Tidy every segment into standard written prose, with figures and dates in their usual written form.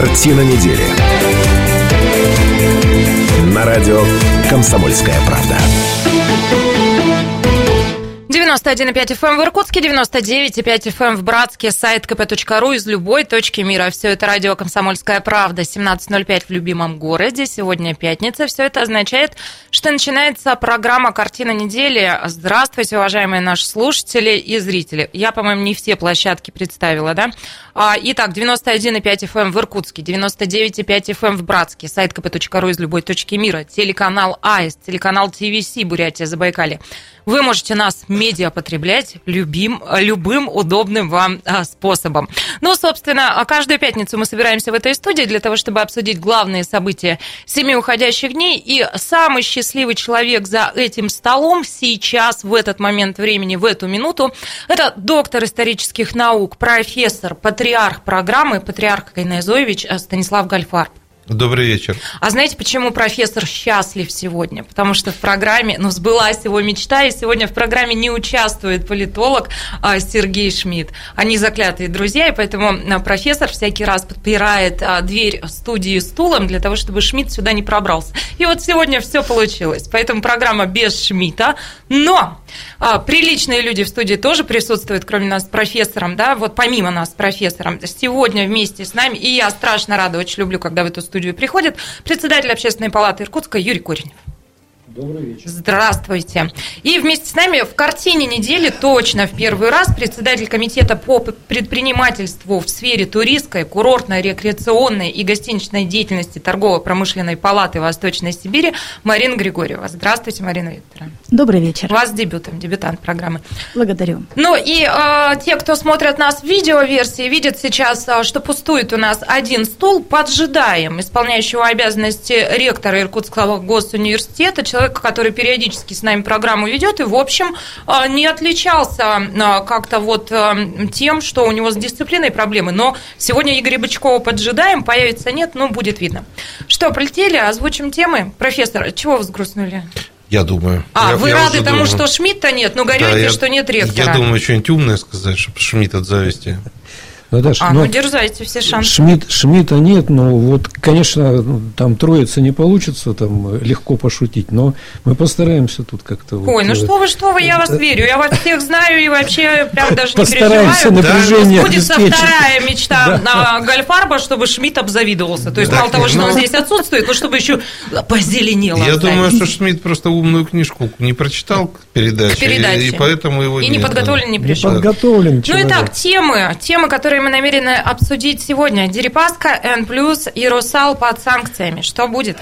Картина недели. На радио «Комсомольская правда». 91,5 FM в Иркутске, 99,5 FM в Братске, сайт kp.ru из любой точки мира. Все это радио «Комсомольская правда», 17.05 в любимом городе. Сегодня пятница. Все это означает, что начинается программа «Картина недели». Здравствуйте, уважаемые наши слушатели и зрители. Я, по-моему, не все площадки представила, да? Итак, 91,5 FM в Иркутске, 99,5 FM в Братске, сайт kp.ru из любой точки мира, телеканал «Аист», телеканал ТВС Бурятия, Забайкалье. Вы можете нас медиапотреблять любым удобным вам способом. Ну, собственно, каждую пятницу мы собираемся в этой студии для того, чтобы обсудить главные события 7 уходящих дней. И самый счастливый человек за этим столом сейчас, в этот момент времени, в эту минуту, это доктор исторических наук, профессор, патриарх программы, патриарх Кайназоевич Станислав Гольдфарб. Добрый вечер. А знаете, почему профессор счастлив сегодня? Потому что в программе, сбылась его мечта, и сегодня в программе не участвует политолог Сергей Шмидт. Они заклятые друзья, и поэтому профессор всякий раз подпирает дверь студии стулом для того, чтобы Шмидт сюда не пробрался. И вот сегодня все получилось. Поэтому программа без Шмидта. Но приличные люди в студии тоже присутствуют, кроме нас с профессором, да, вот помимо нас с профессором. Сегодня вместе с нами, и я страшно рада, очень люблю, когда в эту студию приходит председатель Общественной палаты Иркутска Юрий Коренев. Добрый вечер. Здравствуйте. И вместе с нами в «Картине недели» точно в первый раз председатель комитета по предпринимательству в сфере туристской, курортной, рекреационной и гостиничной деятельности Торгово-промышленной палаты Восточной Сибири Марина Григорьева. Здравствуйте, Марина Викторовна. Добрый вечер. Вас с дебютом, дебютант программы. Благодарю. Ну и те, кто смотрят нас в видеоверсии, видят сейчас, что пустует у нас один стул. Поджидаем исполняющего обязанности ректора Иркутского госуниверситета, человека, который периодически с нами программу ведет и, в общем, не отличался как-то вот тем, что у него с дисциплиной проблемы. Но сегодня Игоря Бычкова поджидаем, появится нет, но будет видно. Что, прилетели, озвучим темы. Профессор, чего вы взгрустнули? Я думаю. Вы рады тому, что Шмидта нет, но горюете, да, что нет ректора. Я думаю, что-нибудь умное сказать, чтобы Шмидт от зависти. Дерзайте, все шансы. Шмидта нет, конечно, там троица не получится, там легко пошутить, но мы постараемся тут как-то... Что вы, я вас верю, я вас всех знаю и вообще прям даже не переживаю. Сбудется вторая мечта на Гольдфарба, чтобы Шмидт обзавидовался. То есть, мало того, что он здесь отсутствует, но чтобы еще позеленело. Я думаю, что Шмидт просто умную книжку не прочитал к передаче, и поэтому его нет. И не подготовлен, не пришел. Итак, темы, которые мы намерены обсудить сегодня. Дерипаска, Эн+, и Русал под санкциями. Что будет?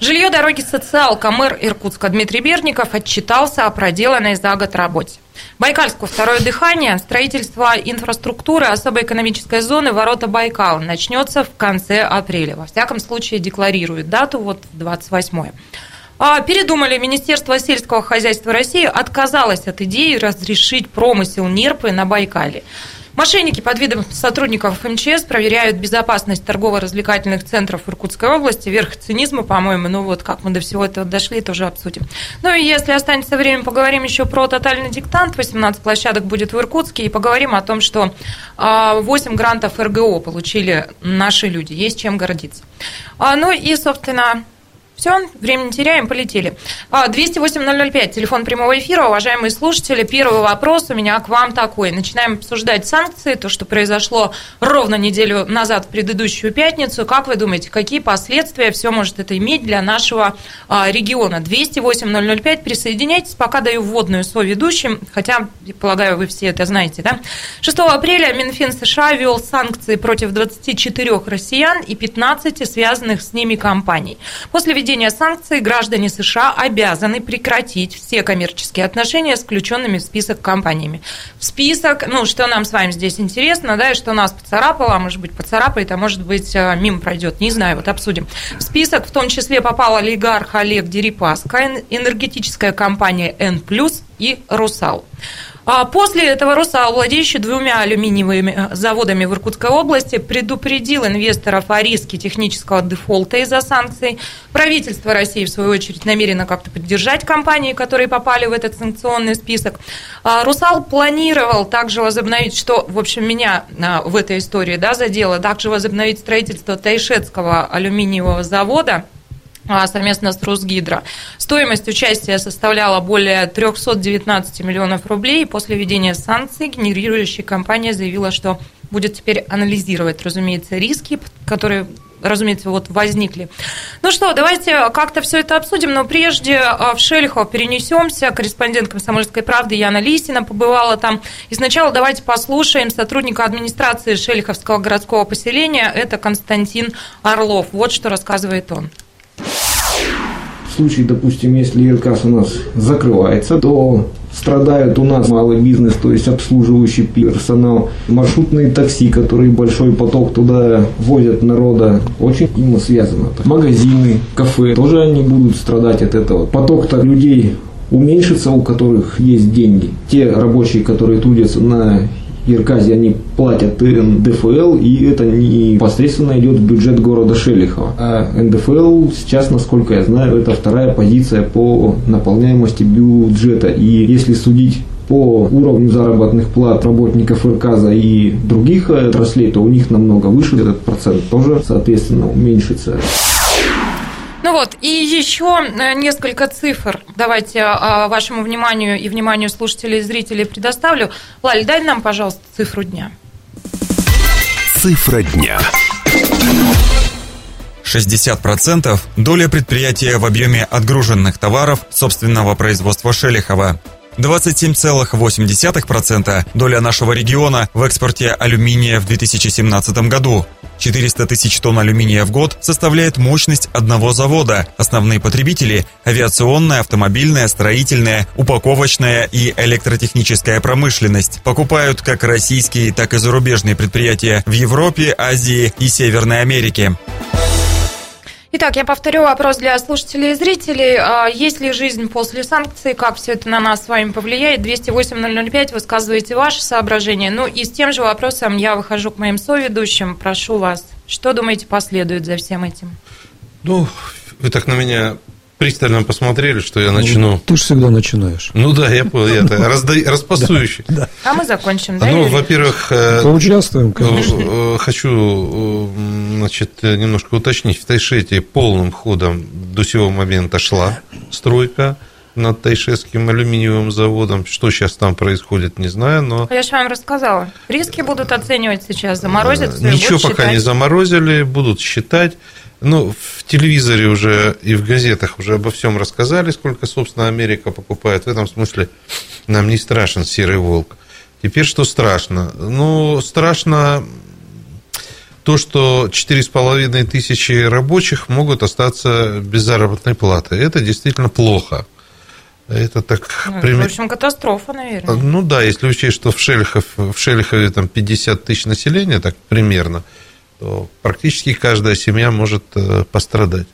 Жилье, дороги, социалка. Мэр Иркутска Дмитрий Бердников отчитался о проделанной за год работе. Байкальску второе дыхание. Строительство инфраструктуры особой экономической зоны ворота Байкала начнется в конце апреля. Во всяком случае, декларирует дату 28-е. Передумали. Министерство сельского хозяйства России отказалось от идеи разрешить промысел нерпы на Байкале. Мошенники под видом сотрудников МЧС проверяют безопасность торгово-развлекательных центров Иркутской области. Верх цинизма, по-моему, как мы до всего этого дошли, тоже обсудим. И если останется время, поговорим еще про тотальный диктант. 18 площадок будет в Иркутске. И поговорим о том, что 8 грантов РГО получили наши люди. Есть чем гордиться. Собственно... Все, время не теряем, полетели. 208-005, телефон прямого эфира. Уважаемые слушатели, первый вопрос у меня к вам такой. Начинаем обсуждать санкции, то, что произошло ровно неделю назад, в предыдущую пятницу. Как вы думаете, какие последствия все может это иметь для нашего региона? 208-005, присоединяйтесь, пока даю вводную соведущим, хотя, полагаю, вы все это знаете, да? 6 апреля Минфин США ввел санкции против 24 россиян и 15 связанных с ними компаний. После введения санкций граждане США обязаны прекратить все коммерческие отношения с включенными в список компаниями. В список, что нам с вами здесь интересно, да, и что нас поцарапало, а может быть поцарапает, а может быть мимо пройдет, не знаю, обсудим. В список в том числе попал олигарх Олег Дерипаска, энергетическая компания Эн+ и Русал. А после этого «Русал», владеющий 2 алюминиевыми заводами в Иркутской области, предупредил инвесторов о риске технического дефолта из-за санкций. Правительство России, в свою очередь, намерено как-то поддержать компании, которые попали в этот санкционный список. «Русал» планировал также возобновить, что, в общем, меня в этой истории, да, задело, также возобновить строительство Тайшетского алюминиевого завода совместно с РусГидро. Стоимость участия составляла более 319 миллионов рублей. После введения санкций генерирующая компания заявила, что будет теперь анализировать, разумеется, риски, которые, разумеется, вот возникли. Ну что, давайте как-то все это обсудим, но прежде в Шелехов перенесемся. Корреспондент «Комсомольской правды» Яна Лисина побывала там. И сначала давайте послушаем сотрудника администрации Шелеховского городского поселения. Это Константин Орлов. Вот что рассказывает он. В случае, допустим, если Иркас у нас закрывается, то страдают у нас малый бизнес, то есть обслуживающий персонал, маршрутные такси, которые большой поток туда возят народа, очень им связано. Магазины, кафе, тоже они будут страдать от этого. Поток-то людей уменьшится, у которых есть деньги. Те рабочие, которые трудятся на Ирказе, они платят НДФЛ, и это непосредственно идет в бюджет города Шелехова. А НДФЛ сейчас, насколько я знаю, это 2-я позиция по наполняемости бюджета. И если судить по уровню заработных плат работников Ирказа и других отраслей, то у них намного выше, этот процент тоже, соответственно, уменьшится. Ну вот, и еще несколько цифр давайте вашему вниманию и вниманию слушателей и зрителей предоставлю. Лаль, дай нам, пожалуйста, цифру дня. Цифра дня. 60% доля предприятия в объеме отгруженных товаров собственного производства Шелехова. 27,8% доля нашего региона в экспорте алюминия в 2017 году. 400 тысяч тонн алюминия в год составляет мощность одного завода. Основные потребители – авиационная, автомобильная, строительная, упаковочная и электротехническая промышленность. Покупают как российские, так и зарубежные предприятия в Европе, Азии и Северной Америке. Итак, я повторю вопрос для слушателей и зрителей. Есть ли жизнь после санкций? Как все это на нас с вами повлияет? 208-005, высказываете ваши соображения. Ну и с тем же вопросом я выхожу к моим соведущим. Прошу вас, что думаете последует за всем этим? Ну, вы так на меня пристально посмотрели, что я начну. Ну, ты же всегда начинаешь. Ну да, я распасующий. А мы закончим, да? Ну, во-первых, поучаствуем, конечно. Хочу, значит, немножко уточнить. В Тайшете полным ходом до сего момента шла стройка над Тайшетским алюминиевым заводом. Что сейчас там происходит, не знаю, но... Я же вам рассказала. Риски будут оценивать сейчас, заморозят. Ничего пока не заморозили, будут считать. Ну, в телевизоре уже и в газетах уже обо всем рассказали, сколько, собственно, Америка покупает. В этом смысле нам не страшен серый волк. Теперь что страшно? Ну, страшно то, что 4,5 тысячи рабочих могут остаться без заработной платы. Это действительно плохо. Это так... Ну, в общем, катастрофа, наверное. Ну да, если учесть, что в Шелехове там 50 тысяч населения, так примерно, то практически каждая семья может пострадать.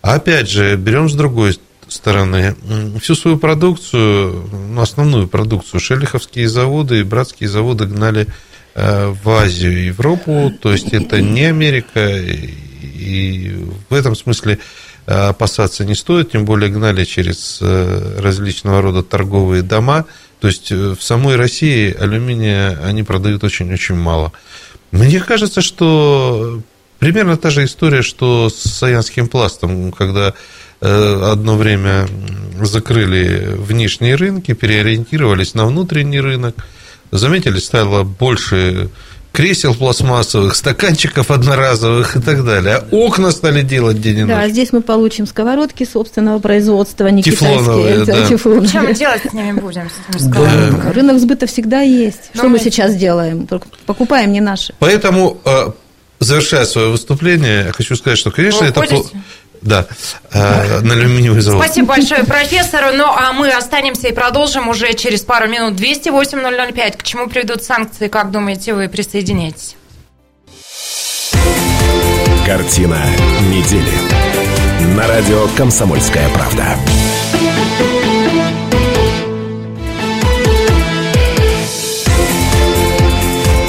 А опять же, берем с другой стороны, всю свою продукцию, ну, основную продукцию, шелеховские заводы и братские заводы гнали в Азию и Европу, то есть это не Америка, и в этом смысле опасаться не стоит, тем более гнали через различного рода торговые дома, то есть в самой России алюминия они продают очень-очень мало. Мне кажется, что примерно та же история, что с саянским пластом, когда одно время закрыли внешние рынки, переориентировались на внутренний рынок. Заметили, стало больше кресел пластмассовых, стаканчиков одноразовых и так далее. А окна стали делать день и ночь. Да, здесь мы получим сковородки собственного производства, не китайские, да. Тефлоновые. Чем мы делать с ними будем? Да. Рынок сбыта всегда есть. Что мы сейчас делаем? Покупаем не наши. Поэтому, завершая свое выступление, хочу сказать, что, конечно, это... Да, на алюминиевый завод. Спасибо большое профессору. Ну, а мы останемся и продолжим уже через пару минут. 208-005. К чему приведут санкции, как думаете вы? Присоединяйтесь. Картина недели. На радио «Комсомольская правда».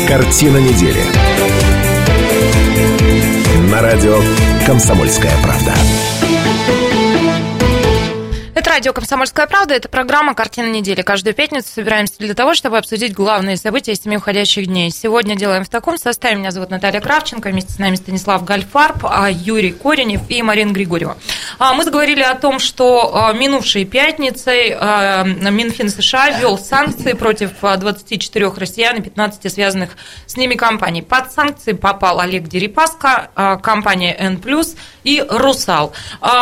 Картина недели. На радио «Комсомольская правда». Это радио «Комсомольская правда», это программа «Картина недели». Каждую пятницу собираемся для того, чтобы обсудить главные события из 7 уходящих дней. Сегодня делаем в таком составе. Меня зовут Наталья Кравченко, вместе с нами Станислав Гольдфарб, Юрий Коренев и Марина Григорьева. Мы заговорили о том, что минувшей пятницей Минфин США ввел санкции против 24 россиян и 15 связанных с ними компаний. Под санкции попал Олег Дерипаска, компания «Эн+» и «Русал».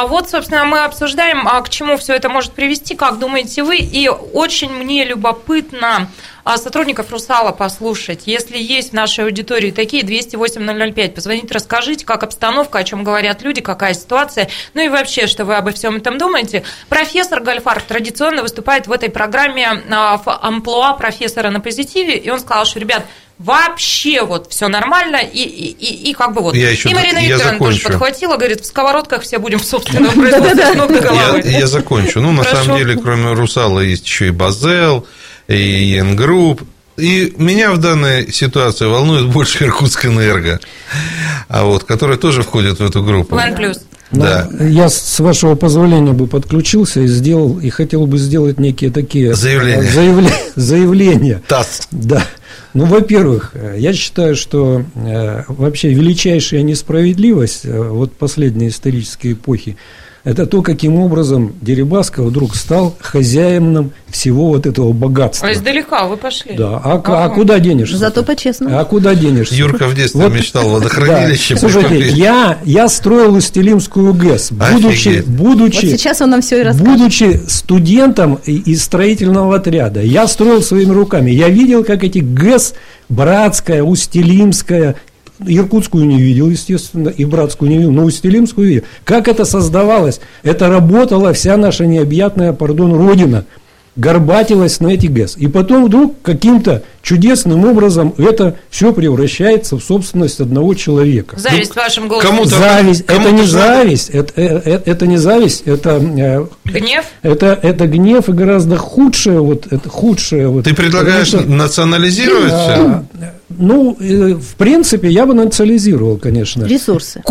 Вот, собственно, мы обсуждаем, к чему все это может привести, как думаете вы, и очень мне любопытно сотрудников «Русала» послушать. Если есть в нашей аудитории такие, 208-005, позвоните, расскажите, как обстановка, о чем говорят люди, какая ситуация, ну и вообще, что вы обо всем этом думаете. Профессор Гольдфарб традиционно выступает в этой программе в амплуа профессора на позитиве, и он сказал, что, ребят, вообще вот все нормально, и как бы вот. И Марина Викторовна тоже подхватила, говорит, в сковородках все будем собственного производства с ног до головы. Я закончу. Ну, на самом деле, кроме «Русала» есть еще и «Базел», и «Енгрупп». И меня в данной ситуации волнует больше «Иркутскэнерго», которая тоже входит в эту группу. «Эн+». Да. Я, с вашего позволения, бы подключился и сделал, и хотел бы сделать некие такие заявления. ТАСС. Да. Ну, во-первых, я считаю, что вообще величайшая несправедливость вот последней исторической эпохи — это то, каким образом Дерипаска вдруг стал хозяином всего вот этого богатства. А издалека вы пошли. Да, а куда денешься? Зато по-честному. А куда денешься? Юрка в детстве вот мечтал водохранилище. Слушайте, я строил Истилимскую ГЭС, будучи... Вот сейчас он нам все и расскажет. Будучи студентом из строительного отряда, я строил своими руками. Я видел, как эти ГЭС, Братская, Устилимская... Иркутскую не видел, естественно, и Братскую не видел, но Усть-Илимскую видел. Как это создавалось? Это работала вся наша необъятная, родина. Горбатилась на эти ГЭС. И потом вдруг каким-то чудесным образом это все превращается в собственность одного человека. Зависть в вашем голосе. Это не зависть. Это гнев. Это гнев и гораздо худшее. Ты предлагаешь национализировать все? Ну, в принципе, я бы национализировал, конечно. Ресурсы.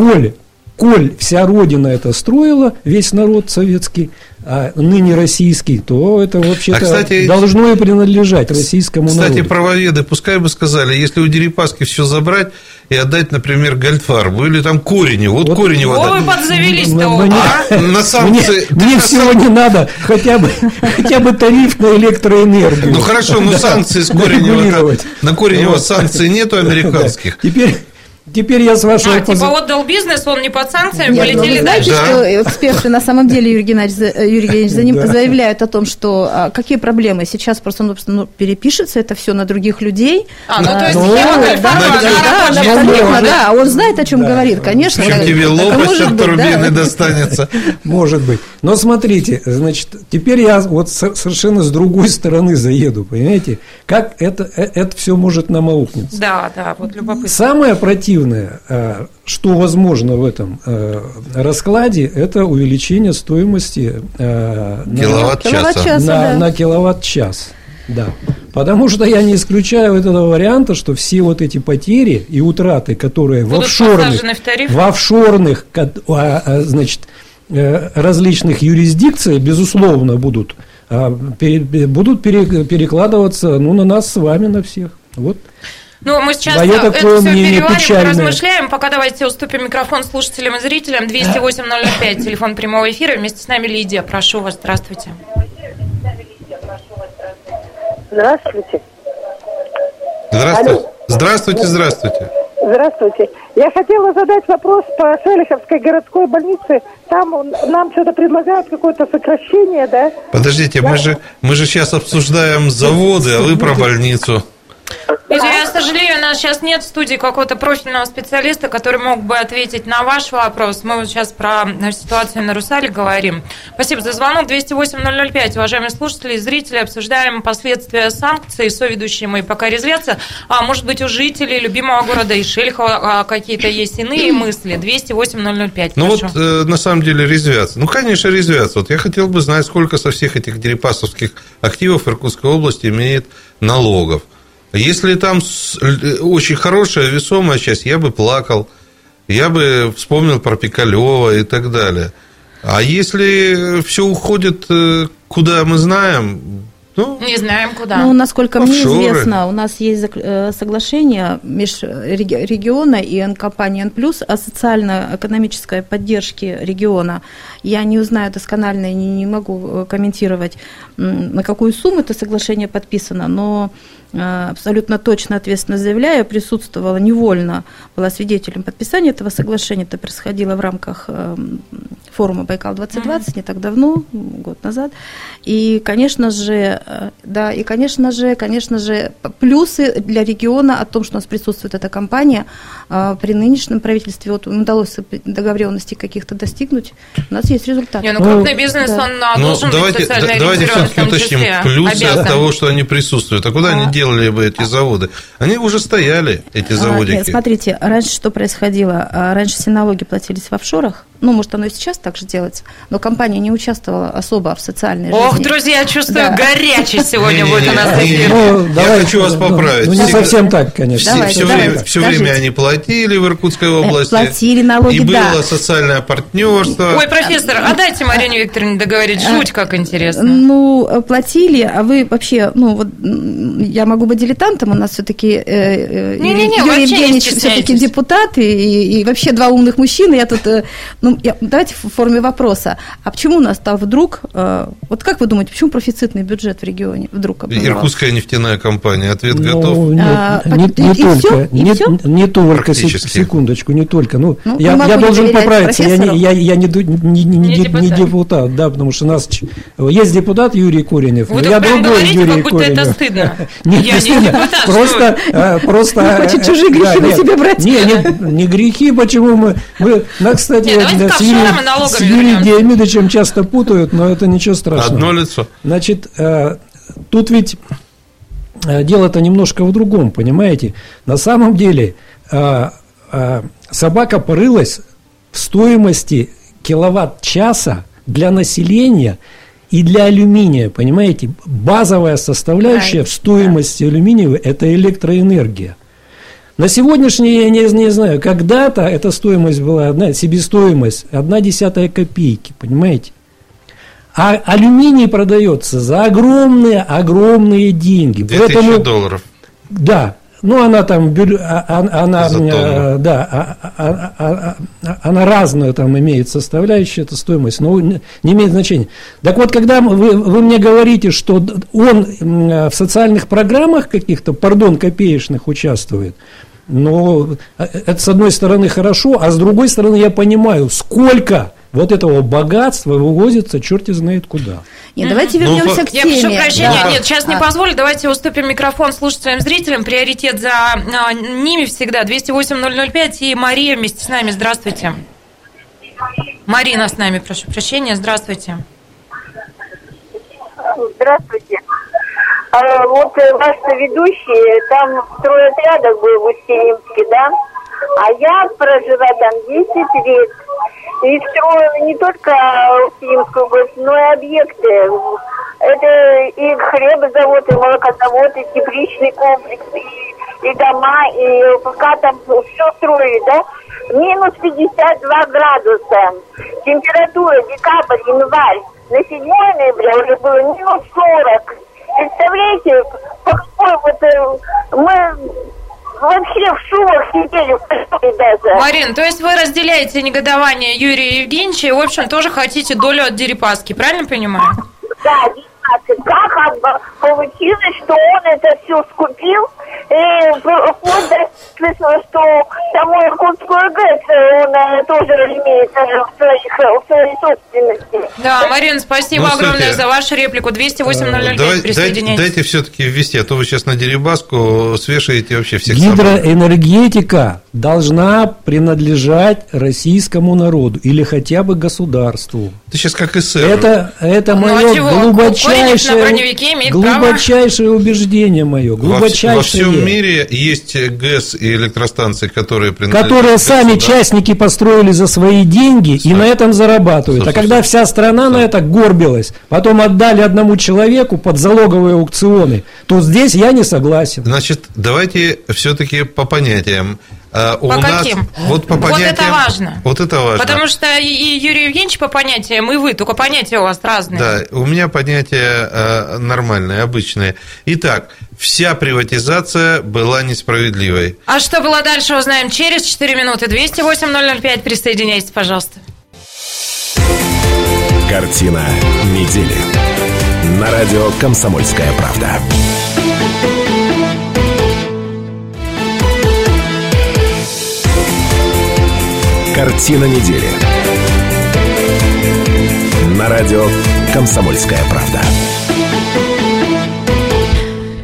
Коль вся родина это строила, весь народ советский, а ныне российский, то это вообще-то должно и принадлежать российскому народу. Кстати, правоведы, пускай бы сказали, если у Дерипаски все забрать и отдать, например, Гольдфарбу или там Кореневу. Вот Коренева. О, вы подзавелись-то на санкции. Мне всего не надо, хотя бы тариф на электроэнергию. Ну хорошо, но санкции с Коренева. На Коренева санкций нету американских. Теперь я с вашего... отдал бизнес, он не под санкциями, полетели дальше. Знаете, что эксперты на самом деле, Юрий Геннадьевич, заявляют о том, что какие проблемы сейчас просто перепишется это все на других людей. Да, он знает, о чем говорит, конечно. Причем тебе лопасть от турбины достанется. Может быть. Но смотрите, значит, теперь я вот совершенно с другой стороны заеду, понимаете, как это все может намолкнуться. Да, вот любопытно. Самое противное, что возможно в этом раскладе, это увеличение стоимости на киловатт-час. Да. Потому что я не исключаю этого варианта, что все вот эти потери и утраты, которые в офшорных значит, различных юрисдикциях, безусловно, будут перекладываться на нас с вами, на всех. Вот. Ну, мы сейчас это все переварим, размышляем. Пока давайте уступим микрофон слушателям и зрителям. 208-005, телефон прямого эфира. Вместе с нами Лидия. Прошу вас, здравствуйте. Здравствуйте. Здравствуйте. Я хотела задать вопрос по Шелеховской городской больнице. Там нам что-то предлагают, какое-то сокращение, да? Подождите, да? Мы же сейчас обсуждаем заводы, а вы про больницу. Я сожалею, у нас сейчас нет в студии какого-то профильного специалиста, который мог бы ответить на ваш вопрос. Мы вот сейчас про ситуацию на «Русале» говорим. Спасибо за звонок. 208-005. Уважаемые слушатели и зрители, обсуждаем последствия санкций. Соведущие мои пока резвятся. А может быть, у жителей любимого города и Шелехова какие-то есть иные мысли. 208-005. Ну хорошо. Вот на самом деле резвятся. Ну, конечно, резвятся. Вот я хотел бы знать, сколько со всех этих дерипасовских активов Иркутской области имеет налогов. Если там очень хорошая весомая часть, я бы плакал, я бы вспомнил про Пикалева и так далее. А если все уходит, куда мы знаем... Ну, не знаем, куда. Ну, насколько офшоры. Мне известно, у нас есть соглашение межрегиона и компании Эн+, о социально-экономической поддержке региона. Я не узнаю досконально и не могу комментировать, на какую сумму это соглашение подписано, но абсолютно точно, ответственно заявляю, я присутствовала невольно, была свидетелем подписания этого соглашения. Это происходило в рамках форума «Байкал-2020», не так давно, год назад. И, конечно же, да, и, конечно же, плюсы для региона о том, что у нас присутствует эта компания, при нынешнем правительстве, вот удалось договоренности каких-то достигнуть, у нас есть результаты. Не, ну, крупный бизнес, да. Он должен быть социально ориентирован, в том числе. Давайте все-таки уточним плюсы от того, что они присутствуют. А куда они делали бы эти заводы? Они уже стояли, эти заводики. Нет, смотрите, раньше что происходило? Раньше все налоги платились в офшорах. Ну, может, оно и сейчас так же делается. Но компания не участвовала особо в социальной жизни. Ох, друзья, я чувствую, горячий сегодня будет у нас эфир. Я хочу вас поправить. Ну, не совсем так, конечно. Все время они платили в Иркутской области. Платили налоги, да. И было социальное партнерство. Ой, профессор, а дайте Марине Викторовне договорить. Жуть, как интересно. Ну, платили, а вы вообще, ну, вот я могу быть дилетантом, у нас все-таки Юрий Евгеньевич все-таки депутат, и вообще два умных мужчины, я тут... Ну, давайте в форме вопроса. А почему у нас там вдруг... Вот как вы думаете, почему профицитный бюджет в регионе вдруг образовался? Иркутская нефтяная компания. Ответ готов. Не только. Ну, я должен поправиться. Я не депутат, да, потому что у нас... Есть депутат Юрий Коренев, но я другой Юрий Коренев. Вы так это стыдно. Нет, не стыдно. Просто... Не хочет чужие грехи на себя брать. Нет, не грехи, почему мы... Кстати... С Юрием Диамидовичем часто путают, но это ничего страшного. Одно лицо. Значит, тут ведь дело-то немножко в другом, понимаете? На самом деле собака порылась в стоимости киловатт-часа для населения и для алюминия, понимаете? Базовая составляющая в стоимости алюминия – это электроэнергия. На сегодняшний день, я не знаю, когда-то эта стоимость была, себестоимость 0,1 копейки, понимаете? А алюминий продается за огромные деньги. 2000 долларов. Да, ну она там, она разную там имеет составляющую, эта стоимость, но не имеет значения. Так вот, когда вы мне говорите, что он в социальных программах каких-то, копеечных участвует, но это с одной стороны хорошо, а с другой стороны я понимаю, сколько вот этого богатства вывозится черти знает куда. Нет, давайте вернемся к теме. Я прошу прощения, нет, сейчас не позволю. Давайте уступим микрофон слушателям, зрителям. Приоритет за ними всегда. 208-005 и Мария вместе с нами. Здравствуйте. Марина с нами, прошу прощения. Здравствуйте. Здравствуйте. Вот ваш ведущий, там стройотрядок был в Устининске, да? А я прожила там 10 лет. И строила не только Устинскую область, но и объекты. Это и хлебозавод, и молокозавод, и тепличный комплекс, и дома, и пока там все строили, да? Минус 52 градуса. Температура декабрь, январь. На 7 ноября уже было минус 40. Представляете, по какой вот мы... Вообще в шумах сидели, ребята. Марин, то есть вы разделяете негодование Юрия Евгеньевича и, в общем, тоже хотите долю от Дерипаски, правильно понимаю? Да, Дерипаски. Как получилось, что он это все скупил? И вот я слышала, что самой Иркутской ГЭС он тоже имеет в своей собственности. Да, Марина, спасибо огромное за вашу реплику. 208-009 присоединяйтесь. Дайте все-таки ввести, а то вы сейчас на Дерипаску свешаете вообще всех собак. Гидроэнергетика должна принадлежать российскому народу или хотя бы государству. Ты сейчас как СССР. Это мое глубочайшее убеждение мое. Во всем мире есть ГЭС и электростанции, которые принадлежат. Которые сами частники построили за свои деньги и на этом зарабатывают. А когда вся страна страна на это горбилась, потом отдали одному человеку под залоговые аукционы, то здесь я не согласен. Значит, давайте все-таки по понятиям. По каким? Вот по понятиям. Вот это важно. Вот это важно. Потому что и Юрий Евгеньевич по понятиям, и вы, только понятия у вас разные. Да, у меня понятия нормальные, обычные. Итак, вся приватизация была несправедливой. А что было дальше, узнаем через 4 минуты. 208-005, присоединяйтесь, пожалуйста. Картина недели. На радио «Комсомольская правда». Картина недели. На радио «Комсомольская правда».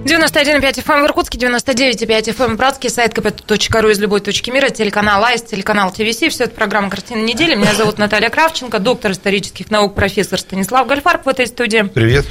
91,5 FM в Иркутске, 99,5 FM в Братске, сайт kp.ru из любой точки мира, телеканал АИС, телеканал ТВС. Все это программа «Картина недели». Меня зовут Наталья Кравченко, доктор исторических наук, профессор Станислав Гольдфарб в этой студии. Привет.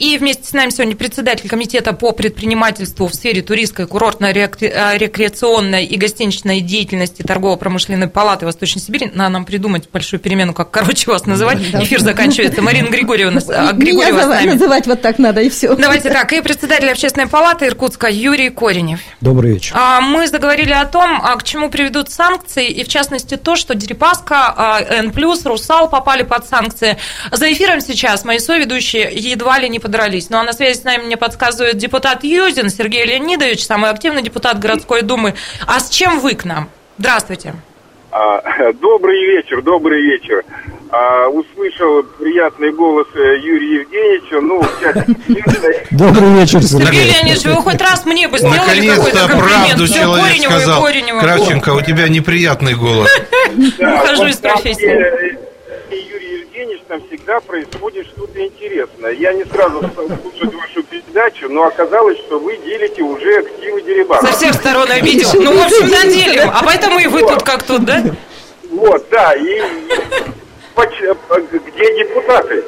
И вместе с нами сегодня председатель комитета по предпринимательству в сфере туристской, курортно-рекреационной и гостиничной деятельности Торгово-промышленной палаты Восточной Сибири. Надо нам придумать большую перемену, как короче вас называть. Эфир заканчивается. Марина Григорьева с нами. Называть вот так надо, и все. Давайте так. И председатель общественной палаты Иркутска Юрий Коренев. Добрый вечер. Мы заговорили о том, к чему приведут санкции, и в частности то, что Дерипаска, Эн+, Русал попали под санкции. За эфиром сейчас мои соведущие едва ли не подрались. Ну, а на связи с нами мне подсказывает депутат Юдин Сергей Леонидович, самый активный депутат городской думы. А с чем вы к нам? Здравствуйте. Добрый вечер, добрый вечер. Услышал приятный голос Юрия Евгеньевича. Ну, добрый вечер, Сергей Леонидович. Вы хоть раз мне бы сделали какой-то комплимент. Наконец-то правду человек сказал. Кравченко, у тебя неприятный голос. Ухожу из профессии. Там всегда происходит что-то интересное. Я не сразу слушать вашу передачу, но оказалось, что вы делите уже активы Дерипаска. Со всех сторон обидел. Ну, в общем, наделим. А поэтому и вы тут как тут, да? Вот, да. И где депутаты?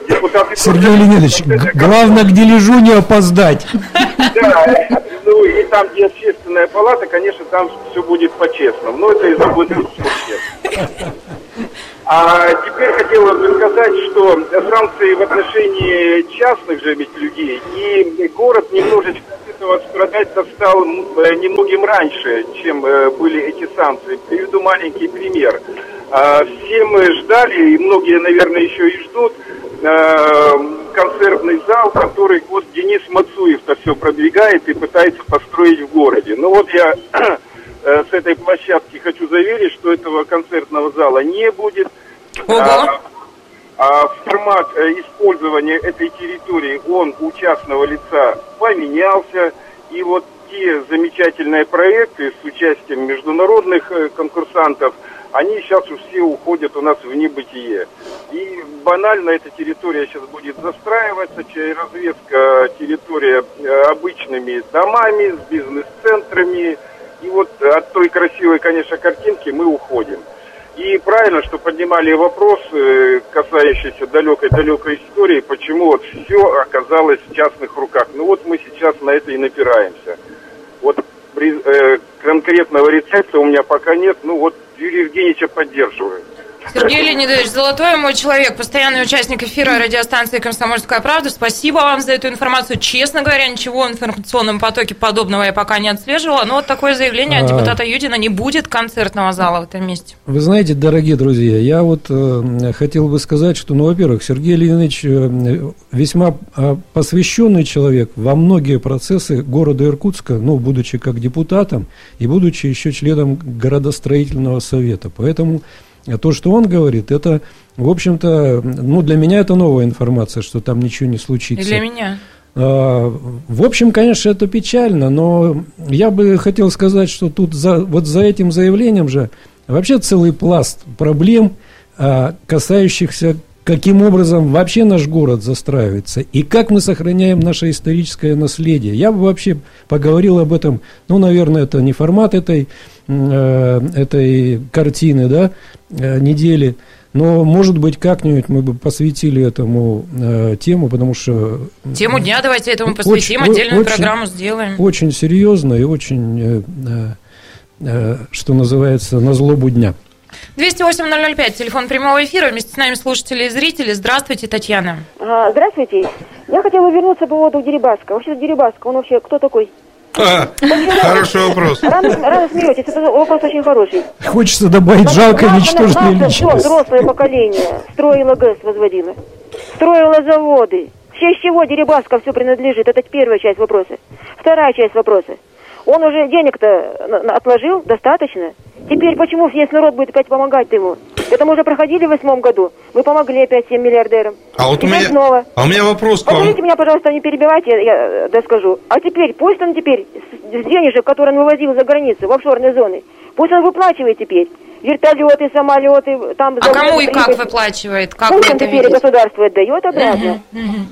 Сергей Леонидович, главное, к дележу не опоздать. Да, ну и там, где общественная палата, конечно, там все будет по-честному. Но это и заботливо все. А теперь хотела бы сказать, что санкции в отношении частных же ведь людей, и город немножечко этого страдать-то стал немногим раньше, чем были эти санкции. Приведу маленький пример. Все мы ждали, и многие, наверное, еще и ждут, концертный зал, который вот Денис Мацуев-то все продвигает и пытается построить в городе. Ну вот я... с этой площадки хочу заверить, что этого концертного зала не будет. Формат использования этой территории, он у частного лица поменялся. И вот те замечательные проекты с участием международных конкурсантов, они сейчас все уходят у нас в небытие. И банально эта территория сейчас будет застраиваться, разведка территория обычными домами, с бизнес-центрами. И вот от той красивой, конечно, картинки мы уходим. И правильно, что поднимали вопрос, касающийся далекой-далекой истории, почему вот все оказалось в частных руках. Ну вот мы сейчас на это и напираемся. Вот конкретного рецепта у меня пока нет, ну вот Юрия Евгеньевича поддерживаю. Сергей Леонидович, золотой мой человек, постоянный участник эфира радиостанции «Комсомольская правда». Спасибо вам за эту информацию. Честно говоря, ничего в информационном потоке подобного я пока не отслеживала. Но вот такое заявление от депутата Юдина: не будет концертного зала в этом месте. Вы знаете, дорогие друзья, я вот хотел бы сказать, что, ну, во-первых, Сергей Леонидович весьма посвященный человек во многие процессы города Иркутска, ну, будучи как депутатом и будучи еще членом городостроительного совета. Поэтому... то, что он говорит, это, в общем-то, ну, для меня это новая информация, что там ничего не случится. И для меня. В общем, конечно, это печально, но я бы хотел сказать, что тут вот за этим заявлением же вообще целый пласт проблем, касающихся, каким образом вообще наш город застраивается и как мы сохраняем наше историческое наследие. Я бы вообще поговорил об этом, ну, наверное, это не формат этой картины, да, недели, но, может быть, как-нибудь мы бы посвятили этому тему, потому что... Тему дня давайте этому посвятим, отдельную программу сделаем. Очень серьезно и очень, что называется, на злобу дня. 208-005, телефон прямого эфира, вместе с нами слушатели и зрители. Здравствуйте, Татьяна. Здравствуйте. Я хотела вернуться по поводу Дерипаска. Вообще-то Дерипаска, он вообще кто такой? Хороший вопрос. Рано смеетесь, это вопрос очень хороший. Хочется добавить, жалко ничтожная личность. Все взрослое поколение строило ГЭС, возводило, строило заводы. В честь чего Дерипаска все принадлежит? Это первая часть вопроса. Вторая часть вопроса. Он уже денег-то отложил достаточно. Теперь почему весь народ будет опять помогать ему? Это мы уже проходили в 2008 году. Мы помогли опять 7 миллиардерам. А вот у меня вопрос к вам. Подождите меня, пожалуйста, не перебивайте, я доскажу. А теперь, пусть он теперь с денежек, которые он вывозил за границу, в офшорные зоны, пусть он выплачивает теперь. Вертолеты, самолеты, там... А кому и как выплачивает? Как пусть он теперь государство отдает обратно.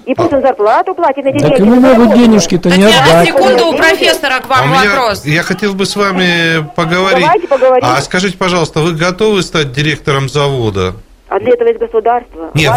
И пусть он зарплату платит на деньги. Так ему могут денежки-то не отдать. Секунду, у профессора к вам вопрос. Я хотел бы с вами поговорить. Давайте поговорим. А скажите, пожалуйста, вы готовы стать директором завода? А для этого есть государство. Нет,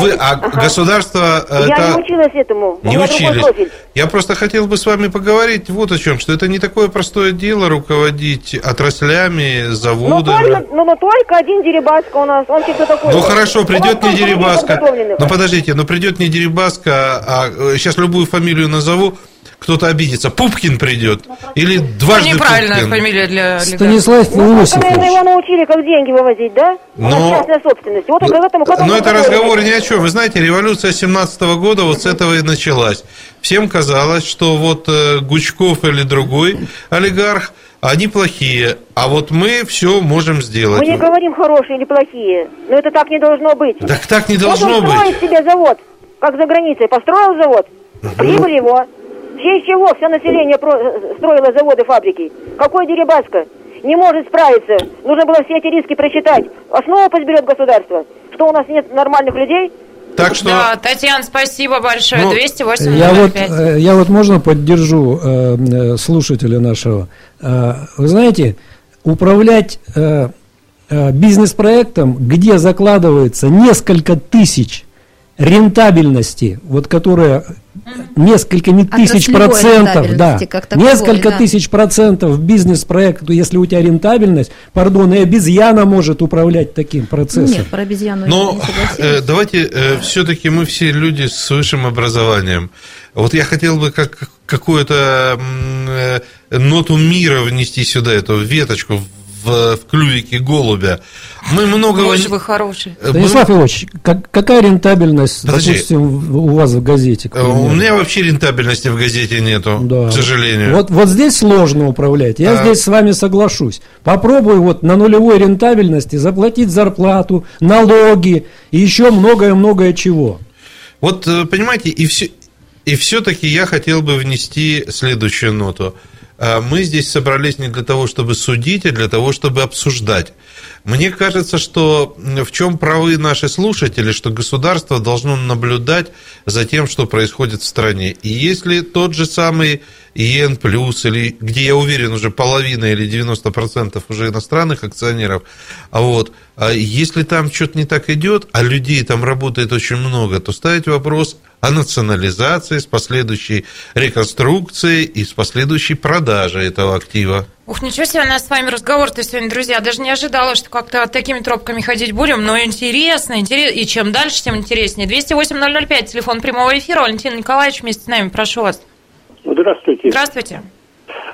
государство... Я не училась этому. Не учились. Я просто хотел бы с вами поговорить вот о чем, что это не такое простое дело руководить отраслями, заводами. Но только один Дерипаска у нас. Он кто такой? Ну хорошо, придет не Дерипаска. Но подождите, придет не Дерипаска, а сейчас любую фамилию назову. Кто-то обидится. Пупкин придет. Или дважды неправильная Пупкин. Фамилия для... Станислав Филосифович. Когда его научили, как деньги вывозить, да? Но... частная собственность. Вот он говорит, но это разговор ни о чем. Вы знаете, революция 17-го года вот с этого и началась. Всем казалось, что вот Гучков или другой олигарх, они плохие, а вот мы все можем сделать. Мы не говорим хорошие или плохие, но это так не должно быть. Так не должно быть. Вот он строит себе завод, как за границей. Построил завод, прибыль его. В честь чего все население строило заводы, фабрики? Какой Дерипаска? Не может справиться. Нужно было все эти риски просчитать. Основу подберет государство. Что у нас нет нормальных людей? Так что... Да, Татьяна, спасибо большое. 208-05. Я можно поддержу слушателя нашего? Вы знаете, управлять бизнес-проектом, где закладывается несколько тысяч рентабельности, вот которая... несколькими тысяч процентов, да, несколько тысяч процентов бизнес-проекту, если у тебя рентабельность, пардон, и обезьяна может управлять таким процессом. Нет, про обезьяну я не согласилась. Но давайте все-таки мы все люди с высшим образованием. Вот я хотел бы какую-то ноту мира внести сюда, эту веточку в клювике голубя. Мы многого... Вы хороший. Станислав Иванович, какая рентабельность, допустим, у вас в газете? У меня вообще рентабельности в газете нету, да, к сожалению. Вот здесь сложно управлять. Я здесь с вами соглашусь. Попробуй вот на нулевой рентабельности заплатить зарплату, налоги и еще многое-многое чего. Вот, понимаете, и все-таки я хотел бы внести следующую ноту. Мы здесь собрались не для того, чтобы судить, а для того, чтобы обсуждать. Мне кажется, что в чем правы наши слушатели, что государство должно наблюдать за тем, что происходит в стране. И если тот же самый Эн+, или где, я уверен, уже половина или 90% уже иностранных акционеров, если там что-то не так идет, а людей там работает очень много, то ставить вопрос о национализации, с последующей реконструкцией и с последующей продажей этого актива. Ух, ничего себе, у нас с вами разговор-то сегодня, друзья. Даже не ожидала, что как-то такими тропками ходить будем, но интересно, и чем дальше, тем интереснее. 208-005, телефон прямого эфира. Валентин Николаевич вместе с нами, прошу вас. Здравствуйте. Здравствуйте.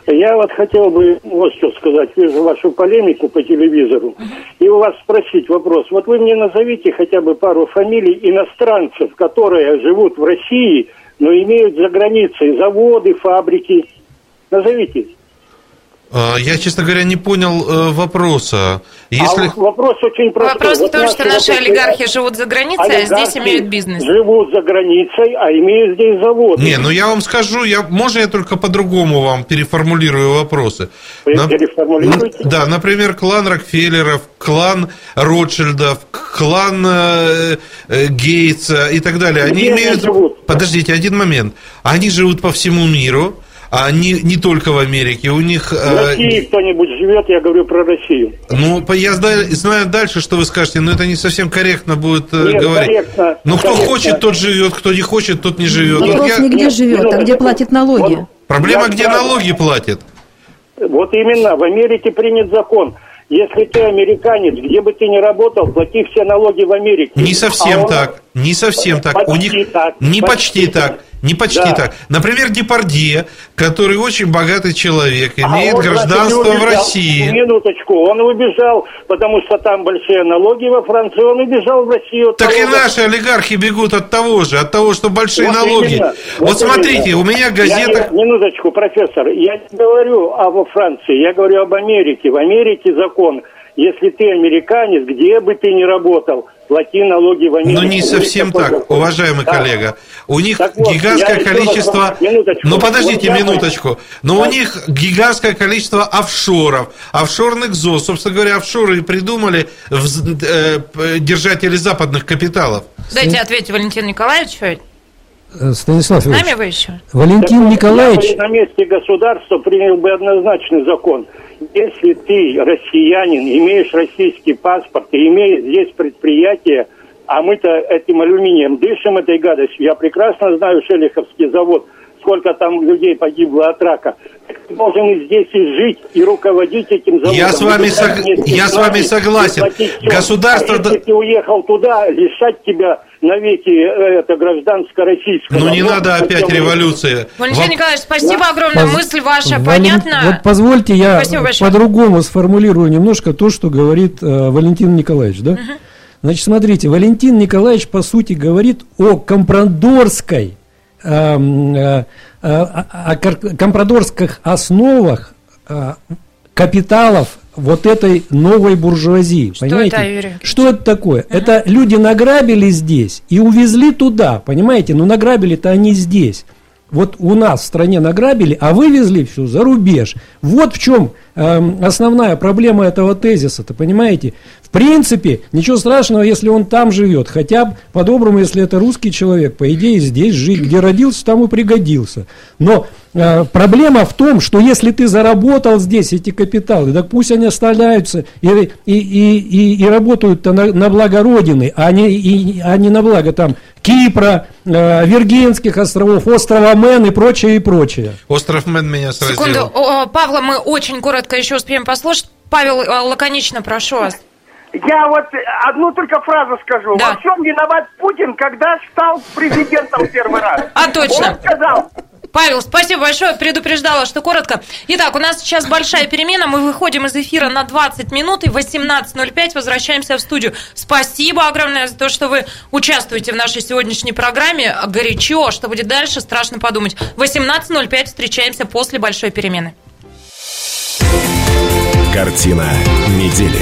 Я вот хотел бы вот что сказать. Вижу вашу полемику по телевизору. И у вас спросить вопрос. Вот вы мне назовите хотя бы пару фамилий иностранцев, которые живут в России, но имеют за границей заводы, фабрики. Назовите. Я, честно говоря, не понял вопроса. Если... Вопрос очень простой. Вопрос в том, что наши олигархи живут за границей, а здесь имеют бизнес. Живут за границей, а имеют здесь заводы. Не, я вам скажу, можно я только по-другому вам переформулирую вопросы? Переформулируйте? Да, например, клан Рокфеллеров, клан Ротшильдов, клан Гейтса и так далее. Они имеют... Подождите, один момент. Они живут по всему миру. Они не только в Америке, у них... В России кто-нибудь живет, я говорю про Россию. Ну, я знаю дальше, что вы скажете, но это не совсем корректно будет говорить. Корректно. Но кто хочет, тот живет, кто не хочет, тот не живет. Вопрос не где живет, а где платит налоги. Проблема, где налоги платит. Вот именно, в Америке принят закон. Если ты американец, где бы ты ни работал, плати все налоги в Америке. Не совсем так. Не совсем так. Почти у них так. Не почти так. Не почти да. так. Например, Депардье, который очень богатый человек, имеет гражданство в России. Минуточку, он убежал, потому что там большие налоги во Франции, он убежал в Россию. Так и наши олигархи бегут от того, что большие налоги. Вот смотрите, у меня газета... Минуточку, профессор, я не говорю во Франции, я говорю об Америке. В Америке закон, если ты американец, где бы ты ни работал, плати налоги в Америке. Ну, не совсем так, закон. Уважаемый да. коллега. У них так гигантское вот, количество... Ну, подождите вот минуточку. Но да. у них гигантское количество офшоров, офшорных зон. Собственно говоря, офшоры придумали держатели западных капиталов. Дайте ответить Валентину Николаевичу. Станислав Ильич, вы еще? Валентин так, Николаевич... Я на месте государства принял бы однозначный закон. Если ты россиянин, имеешь российский паспорт и имеешь здесь предприятие, а мы-то этим алюминием дышим, этой гадостью, я прекрасно знаю Шелеховский завод, сколько там людей погибло от рака. Ты должен и здесь и жить, и руководить этим заводом. Я с вами согласен. Государство... А если ты уехал туда, лишать тебя навеки это гражданско-российское. Ну, не надо опять революции. Валентин Николаевич, спасибо огромное. Мысль ваша понятна? Вот позвольте я по-другому сформулирую немножко то, что говорит Валентин Николаевич. Да? Угу. Значит, смотрите, Валентин Николаевич, по сути, говорит о компрадорской компрадорских основах капиталов вот этой новой буржуазии. Что понимаете? Это, Юрий? Что это такое? Uh-huh. Это люди награбили здесь и увезли туда, понимаете? Но награбили-то они здесь. Вот у нас в стране награбили, а вывезли все за рубеж. Вот в чем основная проблема этого тезиса-то, понимаете? В принципе, ничего страшного, если он там живет. Хотя бы по-доброму, если это русский человек, по идее, здесь жить. Где родился, там и пригодился. Но проблема в том, что если ты заработал здесь эти капиталы, так пусть они оставляются и работают-то на благо Родины, а не на благо там Кипра, Виргинских островов, острова Мэн и прочее, и прочее. Остров Мэн меня сразил. Секунду, Павла, мы очень коротко еще успеем послушать. Павел, лаконично прошу вас. Я вот одну только фразу скажу. Да. Во всем виноват Путин, когда стал президентом первый раз. А точно. Он сказал... Павел, спасибо большое, предупреждала, что коротко. Итак, у нас сейчас большая перемена, мы выходим из эфира на 20 минут и в 18:05 возвращаемся в студию. Спасибо огромное за то, что вы участвуете в нашей сегодняшней программе. Горячо, что будет дальше, страшно подумать. 18:05 встречаемся после большой перемены. Картина недели.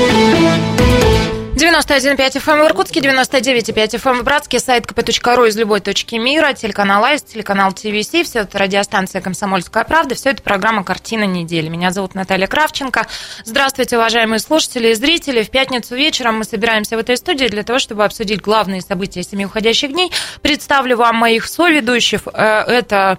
91.5 FM в Иркутске, 99.5 FM в Братске, сайт kp.ru из любой точки мира, телеканал АИС, телеканал ТВС, все это радиостанция «Комсомольская правда», все это программа «Картина недели». Меня зовут Наталья Кравченко. Здравствуйте, уважаемые слушатели и зрители. В пятницу вечером мы собираемся в этой студии для того, чтобы обсудить главные события 7 уходящих дней. Представлю вам моих соведущих. Это...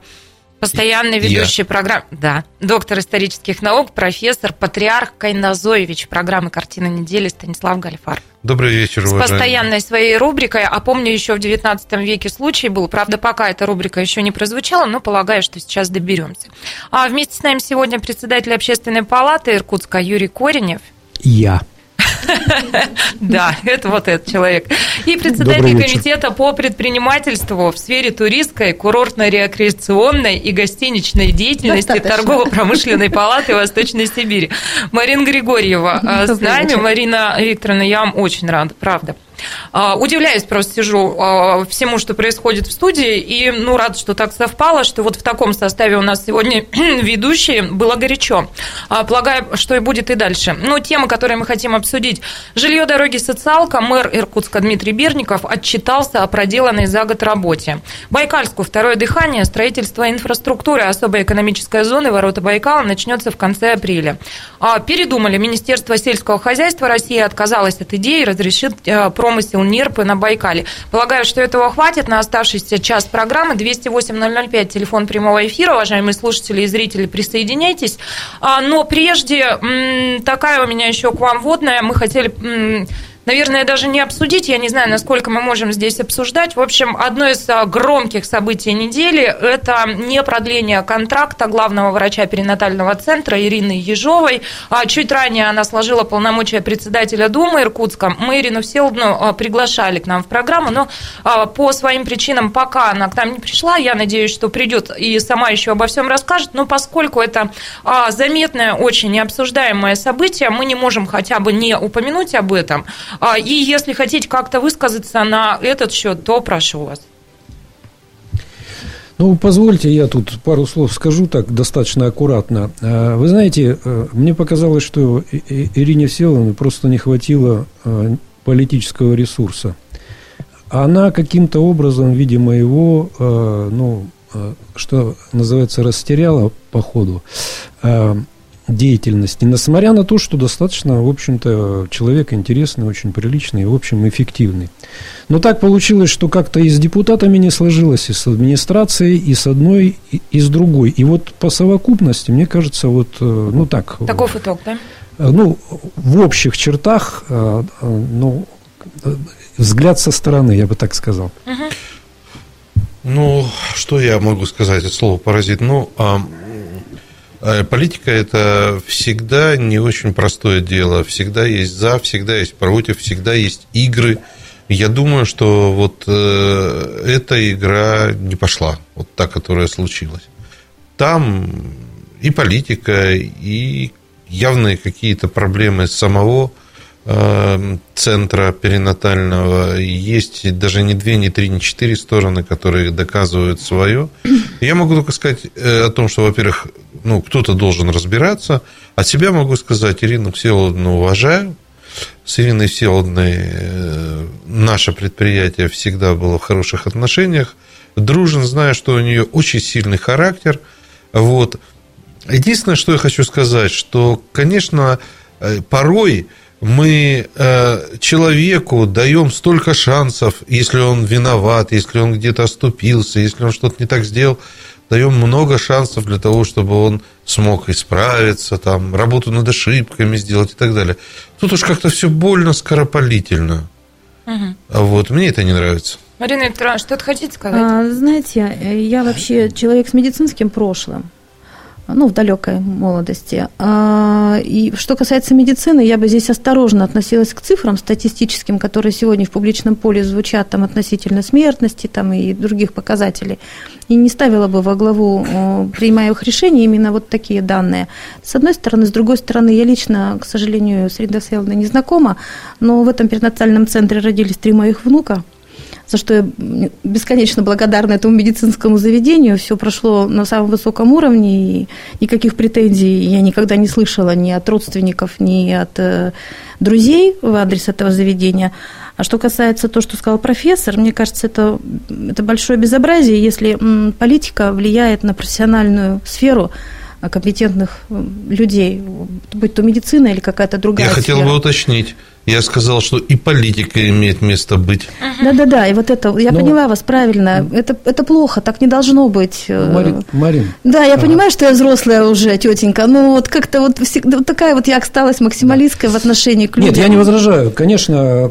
Постоянный ведущий программы, да, доктор исторических наук, профессор, патриарх Кайназоевич программы «Картина недели» Станислав Гольдфарб. Добрый вечер, уважаемые. С постоянной своей рубрикой, а помню, еще в 19 веке случай был, правда, пока эта рубрика еще не прозвучала, но полагаю, что сейчас доберемся. А вместе с нами сегодня председатель Общественной палаты Иркутска Юрий Коренев. Я. Да, это вот этот человек. И председатель комитета по предпринимательству в сфере туристской, курортно-рекреационной и гостиничной деятельности Торгово-промышленной палаты Восточной Сибири. Марина Григорьева с нами. Марина Викторовна, я вам очень рада, правда. Удивляюсь, просто сижу всему, что происходит в студии, и ну, рада, что так совпало, что вот в таком составе у нас сегодня ведущие было горячо. Полагаю, что и будет и дальше. Но темы, которые мы хотим обсудить. Жилье, дороги, социалка. Мэр Иркутска Дмитрий Бердников отчитался о проделанной за год работе. Байкальску второе дыхание. Строительство инфраструктуры особой экономической зоны ворота Байкала начнется в конце апреля. Передумали. Министерство сельского хозяйства России отказалось от идеи разрешить промышленность промысел, нерпы на Байкале. Полагаю, что этого хватит на оставшийся час программы. 208-005, телефон прямого эфира. Уважаемые слушатели и зрители, присоединяйтесь. Но прежде такая у меня еще к вам вводная. Мы хотели... Наверное, даже не обсудить, я не знаю, насколько мы можем здесь обсуждать. В общем, одно из громких событий недели – это не продление контракта главного врача перинатального центра Ирины Ежовой. Чуть ранее она сложила полномочия председателя Думы Иркутска. Мы Ирину Всеволодовну приглашали к нам в программу, но по своим причинам пока она к нам не пришла. Я надеюсь, что придет и сама еще обо всем расскажет. Но поскольку это заметное, очень необсуждаемое событие, мы не можем хотя бы не упомянуть об этом. И если хотите как-то высказаться на этот счет, то прошу вас. Ну, позвольте, я тут пару слов скажу так достаточно аккуратно. Вы знаете, мне показалось, что Ирине Всеволодовне просто не хватило политического ресурса. Она каким-то образом, видимо, его, ну, что называется, растеряла по ходу деятельности, несмотря на то, что достаточно, в общем-то, человек интересный, очень приличный и, в общем, эффективный. Но так получилось, что как-то и с депутатами не сложилось, и с администрацией, и с одной, и с другой. И вот по совокупности, мне кажется, вот, ну, так... Таков итог, да? Ну, в общих чертах, ну, взгляд со стороны, я бы так сказал. Угу. Ну, что я могу сказать от слова «паразит»? Ну, политика – это всегда не очень простое дело. Всегда есть «за», всегда есть «против», всегда есть игры. Я думаю, что вот эта игра не пошла, вот та, которая случилась. Там и политика, и явные какие-то проблемы самого центра перинатального. Есть даже не две, не три, не четыре стороны, которые доказывают свое. Я могу только сказать о том, что, во-первых, ну, кто-то должен разбираться. От себя могу сказать, Ирину Всеволодовну уважаю. С Ириной Всеволодовной наше предприятие всегда было в хороших отношениях. Дружен, знаю, что у нее очень сильный характер. Вот. Единственное, что я хочу сказать, что, конечно, порой мы человеку даем столько шансов, если он виноват, если он где-то оступился, если он что-то не так сделал, даем много шансов для того, чтобы он смог исправиться, там, работу над ошибками сделать и так далее. Тут уж как-то все больно скоропалительно. Угу. Вот, мне это не нравится. Марина Викторовна, что-то хотите сказать? Знаете, я вообще человек с медицинским прошлым. Ну, в далекой молодости. И что касается медицины, я бы здесь осторожно относилась к цифрам статистическим, которые сегодня в публичном поле звучат там, относительно смертности там, и других показателей. И не ставила бы во главу принимаемых решений именно вот такие данные. С одной стороны. С другой стороны, я лично, к сожалению, с Ириной Всеволодовной не знакома, но в этом перинатальном центре родились 3 моих внука, за что я бесконечно благодарна этому медицинскому заведению. Все прошло на самом высоком уровне, и никаких претензий я никогда не слышала ни от родственников, ни от друзей в адрес этого заведения. А что касается того, что сказал профессор, мне кажется, это большое безобразие, если политика влияет на профессиональную сферу компетентных людей, будь то медицина или какая-то другая сфера. Я хотел бы уточнить. Я сказал, что и политика имеет место быть. Да-да-да, и вот это, я поняла вас правильно, это плохо, так не должно быть. Марин. Да, я понимаю, что я взрослая уже, тетенька, но вот как-то вот, вот такая вот я осталась максималисткой в отношении к людям. Нет, я не возражаю. Конечно,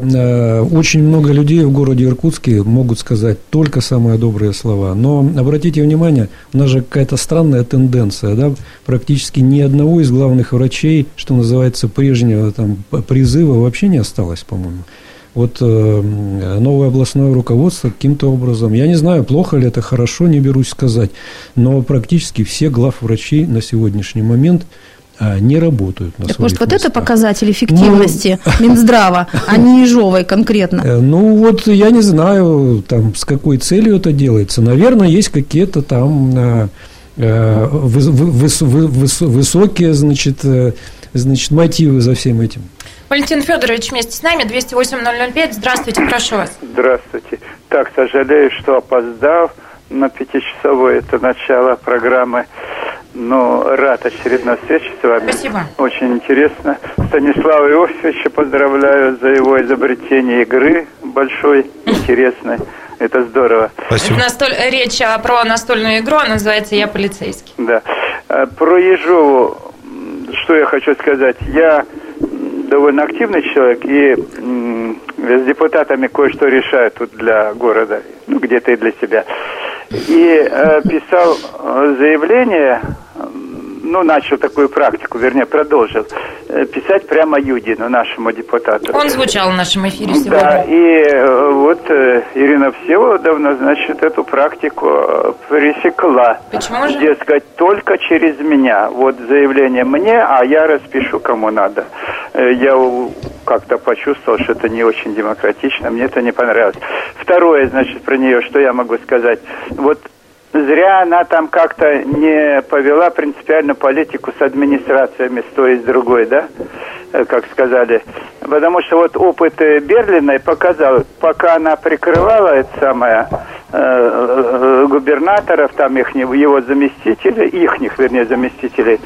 очень много людей в городе Иркутске могут сказать только самые добрые слова, но обратите внимание, у нас же какая-то странная тенденция, да, практически ни одного из главных врачей, что называется, прежнего там призыва вообще не осталось, по-моему. Вот новое областное руководство каким-то образом, я не знаю, плохо ли это, хорошо, не берусь сказать, но практически все главврачи на сегодняшний момент не работают на своих местах. Может, вот это показатель эффективности Минздрава, а не Ежовой конкретно? Ну, вот я не знаю, там, с какой целью это делается. Наверное, есть какие-то там высокие, значит, мотивы за всем этим. Валентин Федорович вместе с нами, 208-005. Здравствуйте, прошу вас. Здравствуйте. Так, сожалею, что опоздал на 5-часовое это начало программы. Ну, рад очередной встрече с вами. Спасибо. Очень интересно. Станислава Иосифовича поздравляю за его изобретение игры большой, интересной. Это здорово. Спасибо. Речь про настольную игру, она называется «Я полицейский». Да. Про Ежову, что я хочу сказать. Я довольно активный человек, и с депутатами кое-что решаю тут для города, ну, где-то и для себя. И писал заявление, ну, начал такую практику, вернее, продолжил писать прямо Юдину, нашему депутату. Он звучал в нашем эфире сегодня. Да, и вот Ирина Всеволодовна, значит, эту практику пресекла. Почему же? Дескать, только через меня. Вот заявление мне, а я распишу кому надо. Я как-то почувствовал, что это не очень демократично, мне это не понравилось. Второе, значит, про нее, что я могу сказать. Вот зря она там как-то не повела принципиально политику с администрациями с той и с другой, да, как сказали. Потому что вот опыт Берлиной показал, пока она прикрывала это самое губернаторов, там их, его заместителей, заместителей,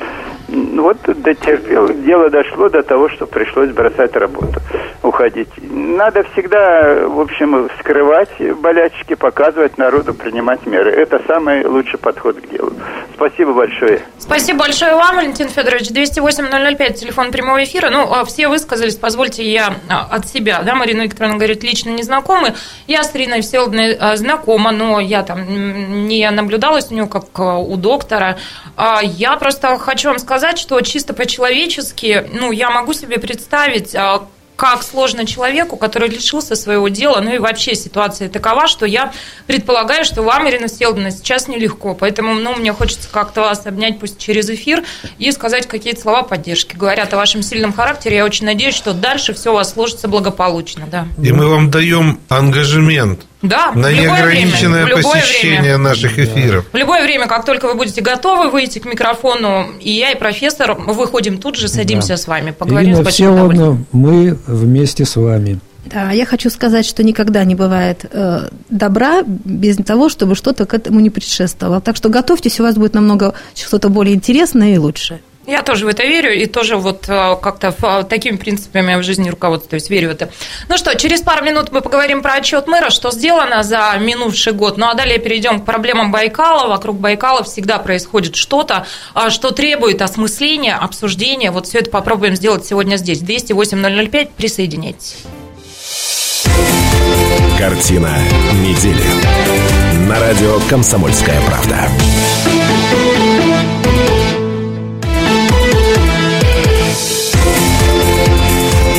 вот дотерпел, дело дошло до того, что пришлось бросать работу, уходить. Надо всегда, в общем, вскрывать болячки, показывать народу, принимать меры. Это самый лучший подход к делу. Спасибо большое. Спасибо большое вам, Валентин Федорович. 208-005, телефон прямого эфира. Ну, все высказались, позвольте я от себя, да, Марина Викторовна говорит, лично не знакомы. Я с Ириной Всеволодовной знакома, но я там не наблюдалась у нее, как у доктора. Я просто хочу вам сказать, что чисто по-человечески, ну, я могу себе представить, как сложно человеку, который лишился своего дела, ну и вообще ситуация такова, что я предполагаю, что вам, Ирина Всеволодовна, сейчас нелегко, поэтому, ну, мне хочется как-то вас обнять, пусть через эфир, и сказать какие-то слова поддержки. Говорят о вашем сильном характере, я очень надеюсь, что дальше все у вас сложится благополучно, да. И мы вам даем ангажемент. Да, на неограниченное посещение наших эфиров. В любое время, как только вы будете готовы выйти к микрофону, и я, и профессор выходим тут же, садимся с вами, поговорим. Ирина Всеволодовна, мы вместе с вами. Да, я хочу сказать, что никогда не бывает добра без того, чтобы что-то к этому не предшествовало. Так что готовьтесь, у вас будет намного что-то более интересное и лучше. Я тоже в это верю и тоже вот как-то такими принципами в жизни руководствуюсь, верю в это. Ну что, через пару минут мы поговорим про отчет мэра, что сделано за минувший год. Ну а далее перейдем к проблемам Байкала. Вокруг Байкала всегда происходит что-то, что требует осмысления, обсуждения. Вот все это попробуем сделать сегодня здесь. 208-005, присоединяйтесь. Картина недели. На радио «Комсомольская правда».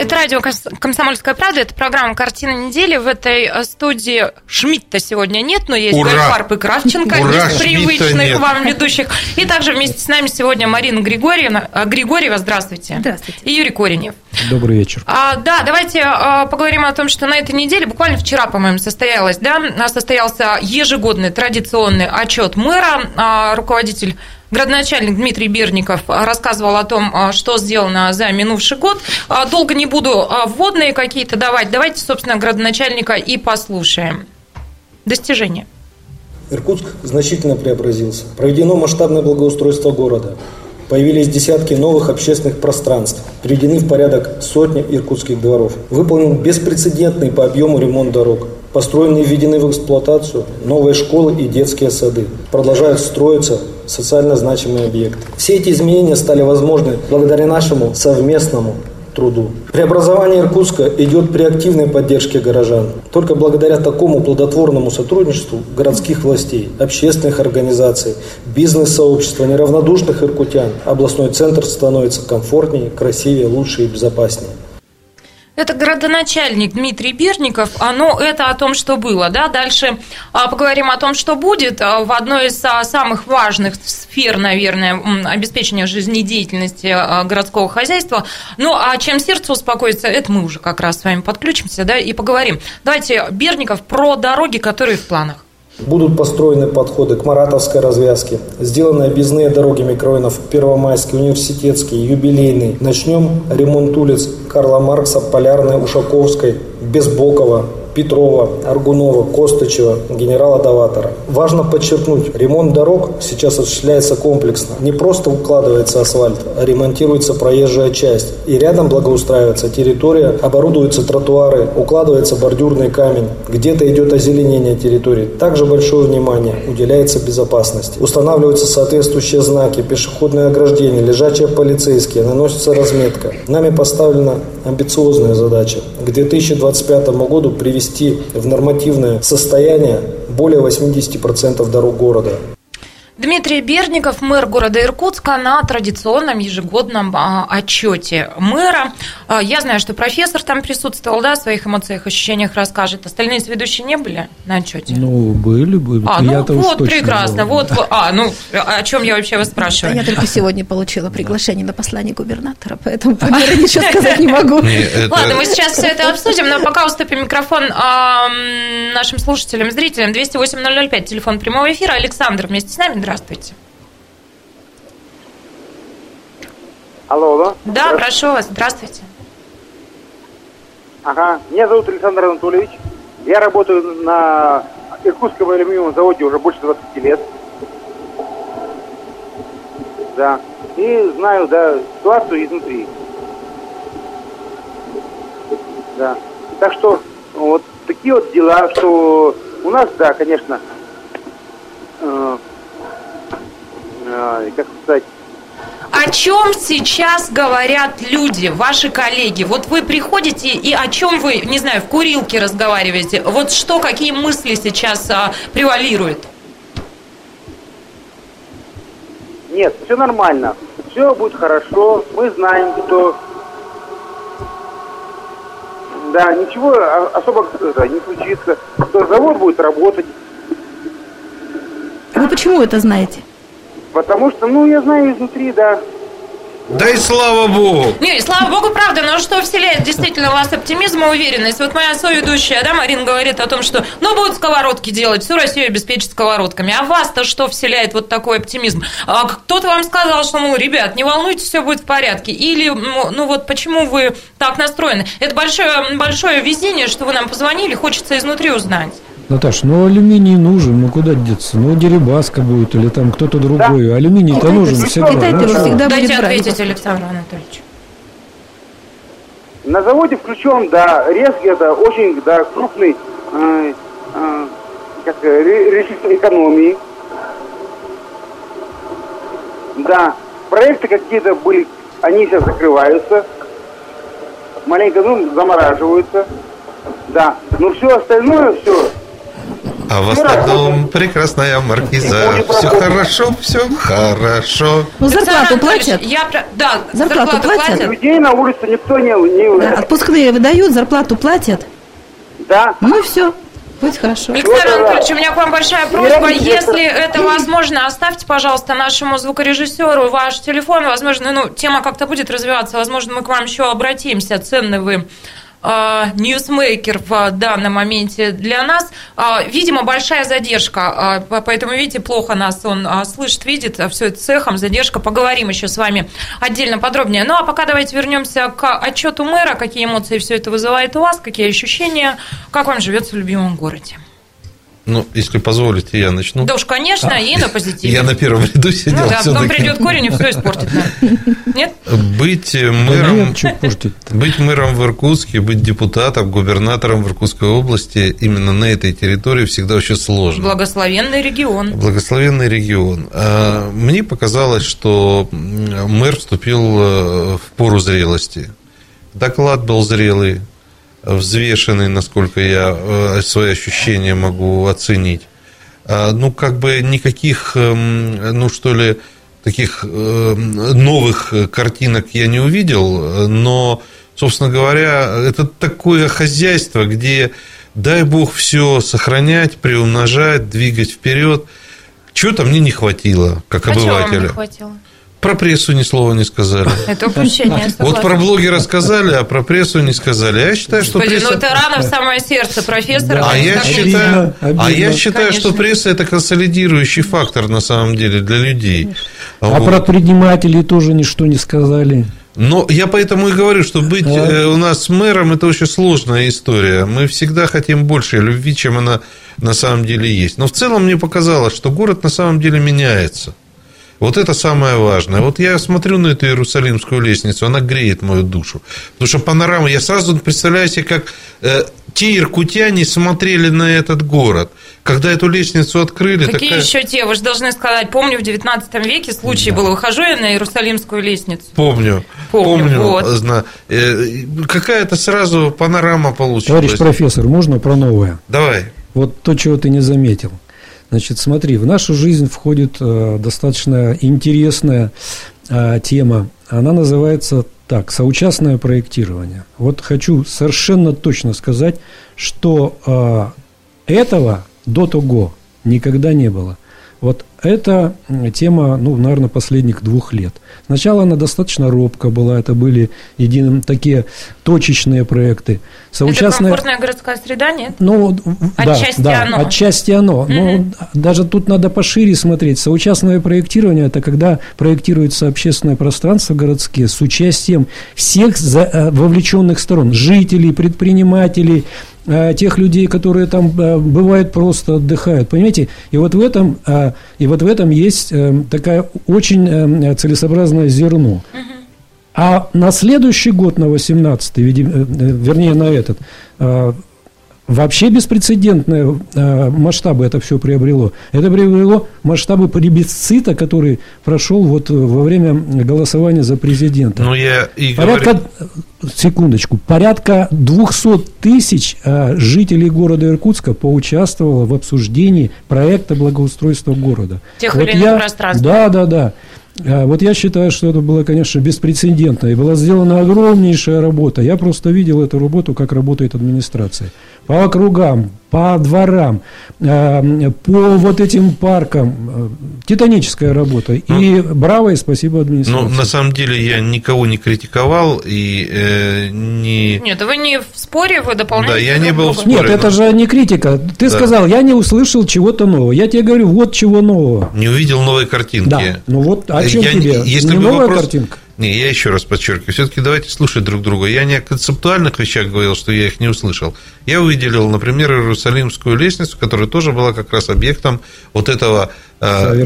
Это радио «Комсомольская правда», это программа «Картина недели». В этой студии Шмидта сегодня нет, но есть Гольдфарб и Кравченко, из привычных вам ведущих. И также вместе с нами сегодня Марина Григорьева, здравствуйте. Здравствуйте. И Юрий Коренев. Добрый вечер. Да, давайте поговорим о том, что на этой неделе, буквально вчера, по-моему, состоялся ежегодный традиционный отчет мэра, руководитель... Градоначальник Дмитрий Бердников рассказывал о том, что сделано за минувший год. Долго не буду вводные какие-то давать. Давайте, собственно, градоначальника и послушаем. Достижения. Иркутск значительно преобразился. Проведено масштабное благоустройство города. Появились десятки новых общественных пространств. Приведены в порядок сотни иркутских дворов. Выполнен беспрецедентный по объему ремонт дорог. Построены и введены в эксплуатацию новые школы и детские сады. Продолжают строиться социально значимые объекты. Все эти изменения стали возможны благодаря нашему совместному труду. Преобразование Иркутска идет при активной поддержке горожан. Только благодаря такому плодотворному сотрудничеству городских властей, общественных организаций, бизнес-сообщества, неравнодушных иркутян областной центр становится комфортнее, красивее, лучше и безопаснее. Это градоначальник Дмитрий Бердников, но это о том, что было. Да? Дальше поговорим о том, что будет. В одной из самых важных сфер, наверное, обеспечения жизнедеятельности городского хозяйства. Ну, а чем сердце успокоится, это мы уже как раз с вами подключимся, да, и поговорим. Давайте, Бердников, про дороги, которые в планах. Будут построены подходы к Маратовской развязке, сделаны объездные дороги микрорайонов Первомайский, Университетский, Юбилейный. Начнем ремонт улиц Карла Маркса, Полярной, Ушаковской, Безбокова, Петрова, Аргунова, Костычева, генерала Доватора. Важно подчеркнуть, ремонт дорог сейчас осуществляется комплексно. Не просто укладывается асфальт, а ремонтируется проезжая часть. И рядом благоустраивается территория, оборудуются тротуары, укладывается бордюрный камень. Где-то идет озеленение территории. Также большое внимание уделяется безопасности. Устанавливаются соответствующие знаки, пешеходные ограждения, лежачие полицейские, наносится разметка. Нами поставлена амбициозная задача. К 2025 году привести в нормативное состояние более 80% дорог города. Дмитрий Бердников, мэр города Иркутска, на традиционном ежегодном отчете мэра. Я знаю, что профессор там присутствовал, да, о своих эмоциях, ощущениях расскажет. Остальные сведущие не были на отчете? Ну, были. Прекрасно. О чем я вообще вас спрашиваю? Я только сегодня получила приглашение на послание губернатора, поэтому ничего сказать не могу. Ладно, мы сейчас все это обсудим, но пока уступим микрофон нашим слушателям, зрителям. 208-005, телефон прямого эфира. Александр вместе с нами. Здравствуйте. Алло. Да, прошу вас. Здравствуйте. Ага. Меня зовут Александр Анатольевич. Я работаю на Иркутском алюминиевом заводе уже больше 20 лет. Да. И знаю, да, ситуацию изнутри. Да. Так что вот такие вот дела, что у нас, да, конечно, как сказать. О чем сейчас говорят люди, ваши коллеги? Вот вы приходите и о чем вы, не знаю, в курилке разговариваете? Вот что, какие мысли сейчас превалируют? Нет, все нормально. Все будет хорошо. Мы знаем, что... Да, ничего особо не случится. Что завод будет работать. Вы почему это знаете? Потому что, я знаю изнутри, да. Да и слава богу. Не, слава богу, правда, но что вселяет действительно у вас оптимизм и уверенность? Вот моя соведущая, да, Марина, говорит о том, что, будут сковородки делать, всю Россию обеспечат сковородками. А вас-то что вселяет вот такой оптимизм? А кто-то вам сказал, что, ребят, не волнуйтесь, все будет в порядке. Или, почему вы так настроены? Это большое, большое везение, что вы нам позвонили, хочется изнутри узнать. Наташа, алюминий нужен, куда деться? Дерипаска будет или там кто-то другой. Да. Алюминий-то нужен всегда. Дайте ответить, Александр Анатольевич. На заводе включен, резкий, очень, крупный ресурс экономии. Да, проекты какие-то были, они сейчас закрываются, маленько, замораживаются. Да, все остальное, все. А в остальном прекрасная маркиза. Все хорошо, все хорошо. Зарплату платят? Зарплату платят? Людей на улице никто не... Да, отпускные выдают, зарплату платят? Да. Все. Будет хорошо. Александр Анатольевич, у меня к вам большая просьба. Если это возможно, оставьте, пожалуйста, нашему звукорежиссеру ваш телефон. Возможно, тема как-то будет развиваться. Возможно, мы к вам еще обратимся. Ценный вы ньюсмейкер в данном моменте для нас. Видимо, большая задержка, поэтому, видите, плохо нас он слышит, видит, все это цехом, задержка. Поговорим еще с вами отдельно подробнее. А пока давайте вернемся к отчету мэра. Какие эмоции все это вызывает у вас, какие ощущения, как вам живется в любимом городе? Если позволите, я начну. Да уж, конечно, и на позитиве. Я на первом ряду сидел. Потом придет корень и все испортит. Нет? Быть мэром в Иркутске, быть депутатом, губернатором в Иркутской области именно на этой территории всегда очень сложно. Благословенный регион. Мне показалось, что мэр вступил в пору зрелости. Доклад был зрелый, взвешенный, насколько я свои ощущения могу оценить. Никаких, таких новых картинок я не увидел, но, собственно говоря, это такое хозяйство, где, дай бог, все сохранять, приумножать, двигать вперед. Чего-то мне не хватило, как обывателя. Про прессу ни слова не сказали. Это упущение. Вот про блоги рассказали, а про прессу не сказали. Я считаю, что пресса... Ну, ты рано в самое сердце профессора. Да, я считаю, что пресса – это консолидирующий фактор, на самом деле, для людей. А вот про предпринимателей тоже ничто не сказали. Но я поэтому и говорю, что быть у нас мэром – это очень сложная история. Мы всегда хотим больше любви, чем она на самом деле есть. Но в целом мне показалось, что город на самом деле меняется. Вот это самое важное. Вот я смотрю на эту Иерусалимскую лестницу, она греет мою душу. Потому что панорама, я сразу представляю себе, как те иркутяне смотрели на этот город. Когда эту лестницу открыли... Какие такая... еще те? Вы же должны сказать, помню, в 19 веке случай был, выхожу я на Иерусалимскую лестницу. Помню. Вот. Какая-то сразу панорама получилась. Товарищ профессор, можно про новое? Давай. Вот то, чего ты не заметил. Значит, смотри, в нашу жизнь входит достаточно интересная тема. Она называется так: соучастное проектирование. Вот хочу совершенно точно сказать, что этого до того никогда не было. Вот эта тема, наверное, последних 2 лет. Сначала она достаточно робко была, это были такие точечные проекты. Соучастные... Это комфортная городская среда, нет? Отчасти оно. Но даже тут надо пошире смотреть. Соучастное проектирование – это когда проектируется общественное пространство городские с участием всех вовлеченных сторон – жителей, предпринимателей, тех людей, которые там бывают, просто отдыхают, понимаете? И вот в этом есть такая очень целесообразное зерно. А на следующий год, на 18-й, вернее, на этот, вообще беспрецедентные масштабы это все приобрело. Это приобрело масштабы плебисцита, который прошел вот во время голосования за президента. Порядка 200 тысяч жителей города Иркутска поучаствовало в обсуждении проекта благоустройства города. Тех вот или иных пространств. Да. Вот я считаю, что это было, конечно, беспрецедентно, и была сделана огромнейшая работа. Я просто видел эту работу, как работает администрация. По округам, по дворам, по вот этим паркам. Титаническая работа. И браво, и спасибо администрации. На самом деле, я никого не критиковал и не... Нет, вы не в споре, вы дополняете. Да, я не был в споре. Нет, это же не критика. Ты сказал, я не услышал чего-то нового. Я тебе говорю, вот чего нового. Не увидел новой картинки. Да, о чем тебе? Если не новая картинка? Не, я еще раз подчеркиваю, все-таки давайте слушать друг друга. Я не о концептуальных вещах говорил, что я их не услышал. Я выделил, например, Иерусалимскую лестницу, которая тоже была как раз объектом вот этого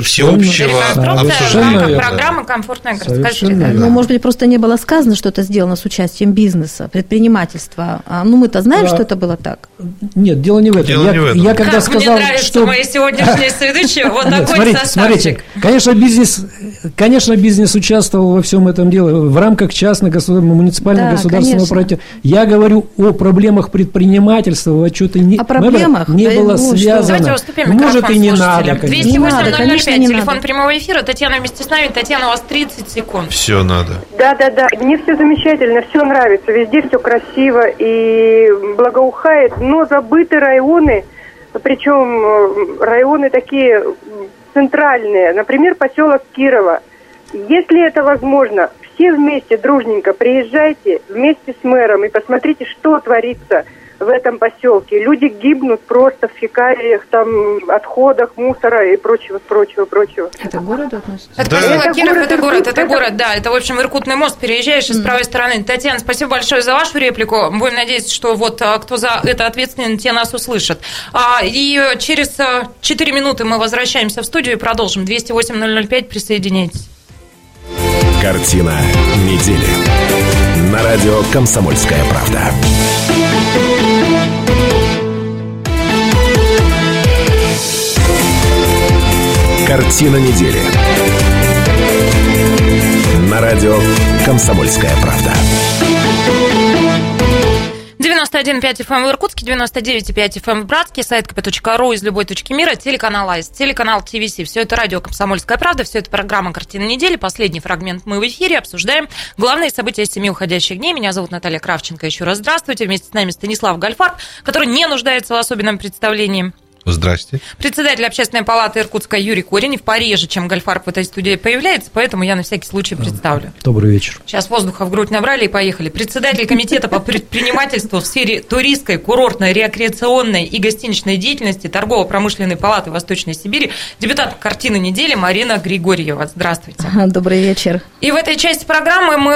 всеобщего обсуждения. Программа «Комфортная городская среда». Ну, может быть, просто не было сказано, что это сделано с участием бизнеса, предпринимательства. Мы-то знаем, что это было так. Нет, дело не в этом. Я когда сказал, мне нравятся мои сегодняшние следующие, вот такой составчик. Конечно, бизнес участвовал во всем этом дело в рамках частно-муниципального государственного проекта. Я говорю о проблемах предпринимательства, в отчете не было связано. Может, и не надо. 208-005, телефон прямого эфира. Татьяна вместе с нами. Татьяна, у вас 30 секунд. Все надо. Да. Мне все замечательно, все нравится. Везде все красиво и благоухает. Но забыты районы, причем районы такие центральные. Например, поселок Кирова. Если это возможно, все вместе, дружненько, приезжайте вместе с мэром и посмотрите, что творится в этом поселке. Люди гибнут просто в фекалиях, там, отходах, мусора и прочего. Это городу относится? Это город, да. Это, в общем, Иркутный мост, переезжаешь с правой стороны. Татьяна, спасибо большое за вашу реплику. Будем надеяться, что вот кто за это ответственен, те нас услышат. И через 4 минуты мы возвращаемся в студию и продолжим. 208-005, присоединяйтесь. Картина недели. На радио «Комсомольская правда». Картина недели. На радио «Комсомольская правда». 91.5 FM в Иркутске, 99.5 FM в Братске, сайт kp.ru из любой точки мира, телеканал АИС, телеканал ТВС. Все это радио «Комсомольская правда», все это программа «Картина недели». Последний фрагмент мы в эфире, обсуждаем главные события 7 уходящих дней. Меня зовут Наталья Кравченко. Еще раз здравствуйте. Вместе с нами Станислав Гольдфарб, который не нуждается в особенном представлении. Здрасте. Председатель Общественной палаты Иркутска Юрий Коренев. Пореже, чем Гольдфарб в этой студии появляется, поэтому я на всякий случай представлю. Добрый вечер. Сейчас воздуха в грудь набрали и поехали. Председатель комитета по предпринимательству в сфере туристской, курортной, рекреационной и гостиничной деятельности Торгово-промышленной палаты Восточной Сибири, депутат «Картины недели» Марина Григорьева. Здравствуйте. Добрый вечер. И в этой части программы мы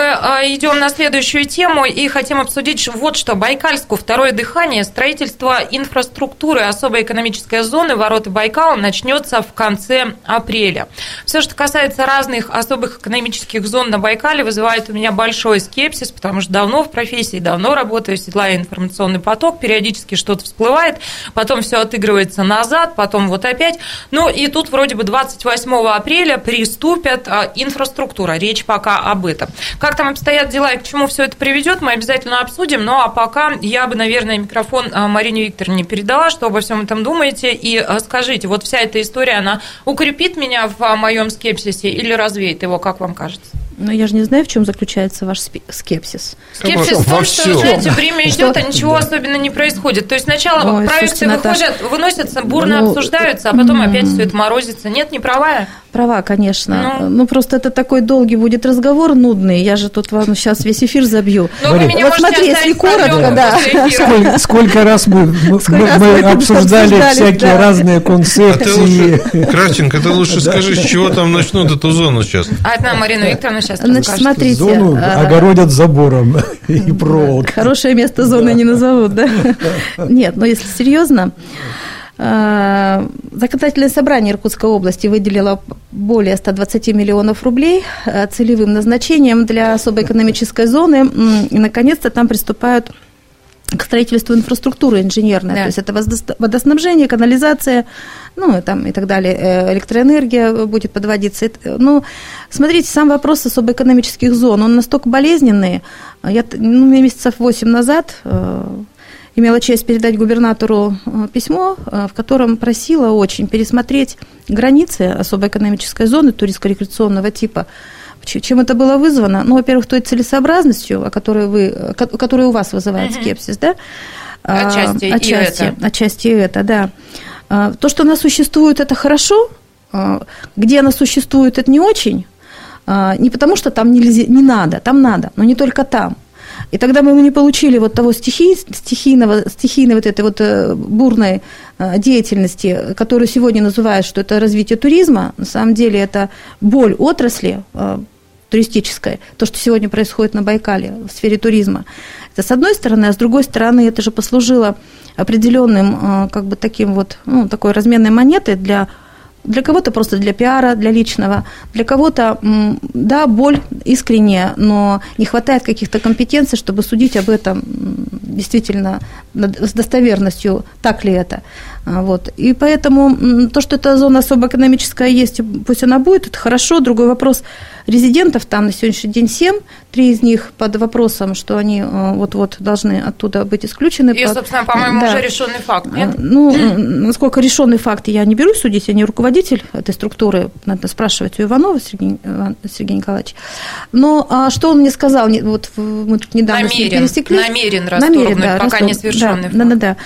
идем на следующую тему и хотим обсудить вот что. Байкальску второе дыхание, строительство инфраструктуры, особой экономической зоны «Ворота Байкала» начнется в конце апреля. Все, что касается разных особых экономических зон на Байкале, вызывает у меня большой скепсис, потому что давно в профессии, давно работаю, седлаю информационный поток, периодически что-то всплывает, потом все отыгрывается назад, потом вот опять. Ну и тут вроде бы 28 апреля приступят инфраструктура, речь пока об этом. Как там обстоят дела и к чему все это приведет, мы обязательно обсудим, ну а пока я бы, наверное, микрофон Марине Викторовне передала, что обо всем этом думает. И скажите, вот вся эта история, она укрепит меня в моем скепсисе или развеет его, как вам кажется? Но я же не знаю, в чем заключается ваш скепсис. Скепсис в том, что, знаете, время идет, а ничего особенно не происходит. То есть сначала проекты выходят, выносятся, бурно обсуждаются, а потом опять все это морозится. Нет, не права? Права, конечно. Ну, просто это такой долгий будет разговор, нудный. Я же тут вам сейчас весь эфир забью. Вот смотри, если коротко, да. Сколько раз мы обсуждали всякие разные концепции. Кравченко, ты лучше скажи, с чего там начнут эту зону сейчас. Одна Марина Викторовна. Значит, смотрите, зону огородят забором и проволокой. Хорошее место зоны не назовут, да? Нет, но если серьезно, Законодательное собрание Иркутской области выделило более 120 миллионов рублей целевым назначением для особой экономической зоны. И, наконец-то, там приступают к строительству инфраструктуры инженерной, да. То есть это водоснабжение, канализация, ну, там и так далее, электроэнергия будет подводиться. Ну, смотрите, сам вопрос особо экономических зон, он настолько болезненный. Я, месяцев 8 назад имела честь передать губернатору письмо, в котором просила очень пересмотреть границы особой экономической зоны туристско-рекреационного типа. Чем это было вызвано? Ну, во-первых, той целесообразностью, которая у вас вызывает скепсис, да? Отчасти это, да. То, что она существует, это хорошо. Где она существует, это не очень. Не потому, что там нельзя, не надо, там надо, но не только там. И тогда мы не получили вот того стихийной вот этой вот бурной деятельности, которую сегодня называют, что это развитие туризма. На самом деле это боль отрасли туристической, то, что сегодня происходит на Байкале в сфере туризма. Это с одной стороны, а с другой стороны это же послужило определенным как бы таким вот, ну, такой разменной монетой для кого-то просто для пиара, для личного, для кого-то, да, боль искренняя, но не хватает каких-то компетенций, чтобы судить об этом действительно с достоверностью, так ли это. Вот. И поэтому то, что эта зона особо экономическая есть, пусть она будет, это хорошо. Другой вопрос, резидентов там на сегодняшний день 7, 3 из них под вопросом, что они вот-вот должны оттуда быть исключены. И, собственно, по-моему, да. Уже решенный факт, нет? Ну, насколько решенный факт, я не берусь судить, я не руководитель этой структуры, надо спрашивать у Иванова Сергея Николаевича. Но что он мне сказал, вот мы тут недавно с ним пересеклись. Намерен расторгнуть, пока не совершенный факт. Да.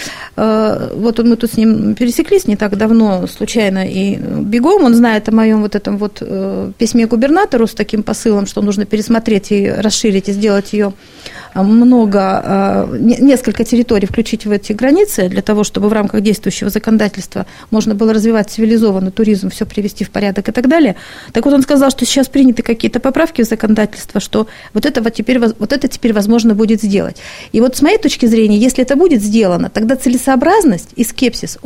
Вот мы тут с ним пересеклись не так давно, случайно и бегом. Он знает о моем вот этом вот письме губернатору с таким посылом, что нужно пересмотреть и расширить, и сделать ее несколько территорий включить в эти границы, для того, чтобы в рамках действующего законодательства можно было развивать цивилизованный туризм, все привести в порядок и так далее. Так вот, он сказал, что сейчас приняты какие-то поправки в законодательство, что вот это теперь возможно будет сделать. И вот с моей точки зрения, если это будет сделано, тогда целесообразность и скепсис,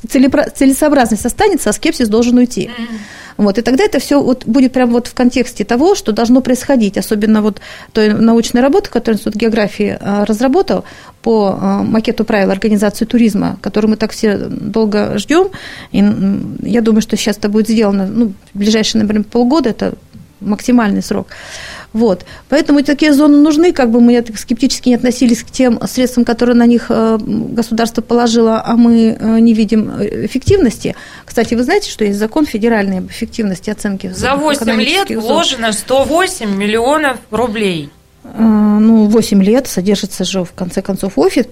целесообразность останется, а скепсис должен уйти. Вот, и тогда это все будет прямо в контексте того, что должно происходить, особенно вот той научной работы, которую Институт географии разработал по макету правил организации туризма, который мы так все долго ждем. И я думаю, что сейчас это будет сделано, в ближайшие, например, полгода, это максимальный срок. Вот. Поэтому такие зоны нужны, как бы мы скептически не относились к тем средствам, которые на них государство положило, а мы не видим эффективности. Кстати, вы знаете, что есть закон федеральной об эффективности оценки. За 8 лет вложено 108 миллионов рублей. ну, 8 лет содержится же, в конце концов, офис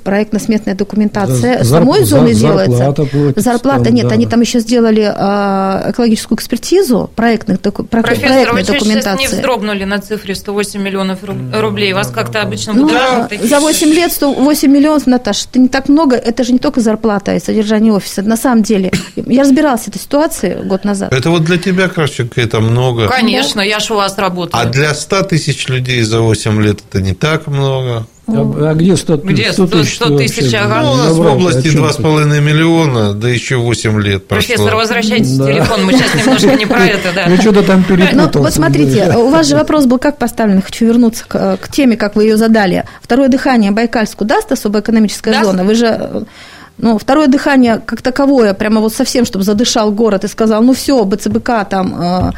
проектно-сметная документация самой зоны делается. Зарплата там, нет, да. Они там еще сделали экологическую экспертизу проектной документации. Профессор, вы сейчас не вздрогнули на цифре 108 миллионов рублей. Вас как-то обычно будоражат. Ну, за 8 лет 108 миллионов, Наташа, это не так много. Это же не только зарплата и содержание офиса. На самом деле, я разбиралась в этой ситуации год назад. Это вот для тебя, Кравченко, это много. Конечно, я же у вас работаю. А для 100 тысяч людей за 8 лет это не так много. А где 100 тысяч? Ага. Ну, у нас в области 2,5 миллиона, да еще 8 лет прошло. Профессор, возвращайтесь в телефон, мы сейчас немножко не про это, да. Ну, что-то там перепутался. Вот смотрите, у вас же вопрос был как поставлен, хочу вернуться к теме, как вы ее задали. Второе дыхание Байкальску даст особая экономическая зона? Вы же... Ну, второе дыхание как таковое, прямо вот совсем, чтобы задышал город и сказал, ну все, БЦБК, там,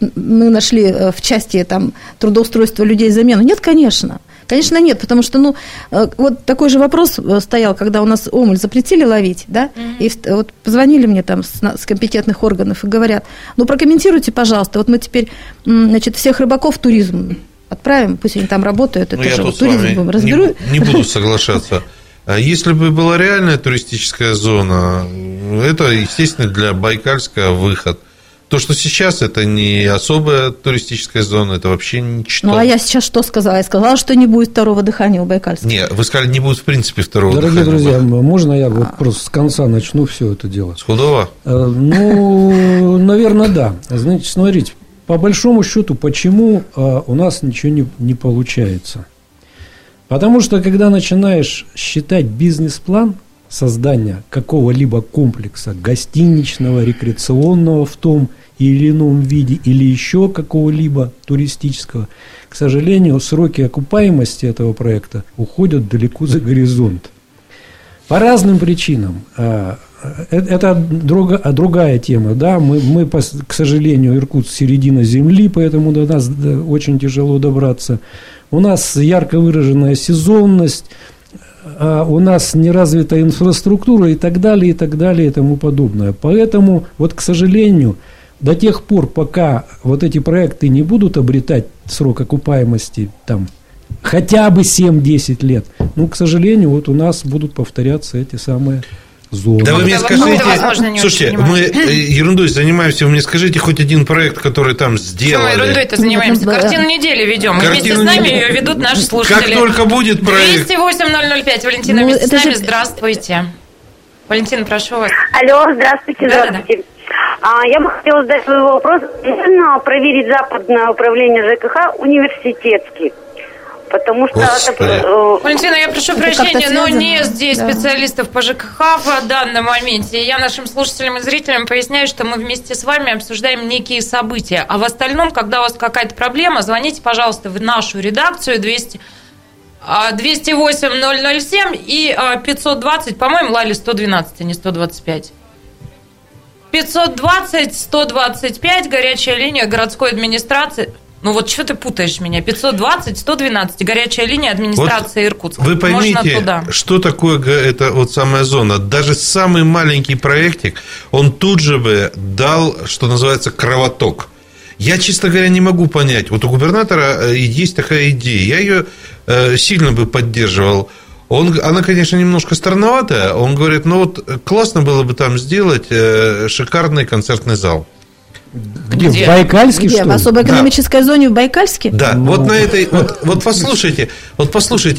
мы нашли в части там, трудоустройства людей замену. Нет, конечно. Конечно, нет, потому что, ну, вот такой же вопрос стоял, когда у нас омуль запретили ловить, да, и вот позвонили мне там с компетентных органов и говорят, ну, прокомментируйте, пожалуйста, вот мы теперь, значит, всех рыбаков в туризм отправим, пусть они там работают, это же туризм будем разберу. Не буду соглашаться. А если бы была реальная туристическая зона, это, естественно, для Байкальска выход. То, что сейчас, это не особая туристическая зона, это вообще ничто. Ну, а я сейчас что сказала? Я сказала, что не будет второго дыхания у Байкальска. Нет, вы сказали, не будет в принципе второго дыхания. Дорогие друзья, можно я вот просто с конца начну все это делать? С худого? Ну, наверное, да. Значит, смотрите, по большому счету, почему у нас ничего не получается? Потому что, когда начинаешь считать бизнес-план создания какого-либо комплекса, гостиничного, рекреационного в том или ином виде, или еще какого-либо туристического, к сожалению, сроки окупаемости этого проекта уходят далеко за горизонт. По разным причинам. Это другая тема. Да? Мы, к сожалению, Иркутск середина земли, поэтому до нас очень тяжело добраться. У нас ярко выраженная сезонность, у нас неразвитая инфраструктура и так далее, и тому подобное. Поэтому, вот, к сожалению, до тех пор, пока вот эти проекты не будут обретать срок окупаемости там, хотя бы 7-10 лет, ну, к сожалению, вот у нас будут повторяться эти самые... Зона. Да вы мне скажите, слушайте, мы ерундой занимаемся, вы мне скажите хоть один проект, который там сделали. Что мы ерундой-то занимаемся? Картину недели ведем, вместе с нами ее ведут наши слушатели. Как только будет проект. 208-005, Валентина, вместе с нами, здравствуйте. Валентина, прошу вас. Алло, здравствуйте. Я бы хотела задать свой вопрос. Можно проверить западное управление ЖКХ университетский? Потому что... Валентина, я прошу прощения, но не здесь специалистов по ЖКХ в данном моменте. Я нашим слушателям и зрителям поясняю, что мы вместе с вами обсуждаем некие события. А в остальном, когда у вас какая-то проблема, звоните, пожалуйста, в нашу редакцию 208-007 и 520, по-моему, Лали 112, а не 125. 520-125, горячая линия городской администрации... Ну вот что ты путаешь меня? 520-112, горячая линия администрации вот Иркутска. Вы поймите, что такое эта вот самая зона. Даже самый маленький проектик, он тут же бы дал, что называется, кровоток. Я, честно говоря, не могу понять. Вот у губернатора есть такая идея. Я ее сильно бы поддерживал. Она, конечно, немножко странноватая. Он говорит, ну вот классно было бы там сделать шикарный концертный зал. Где? В Байкальске, где? Что ли? В особой экономической зоне в Байкальске? Да, ну... вот на этой, послушайте,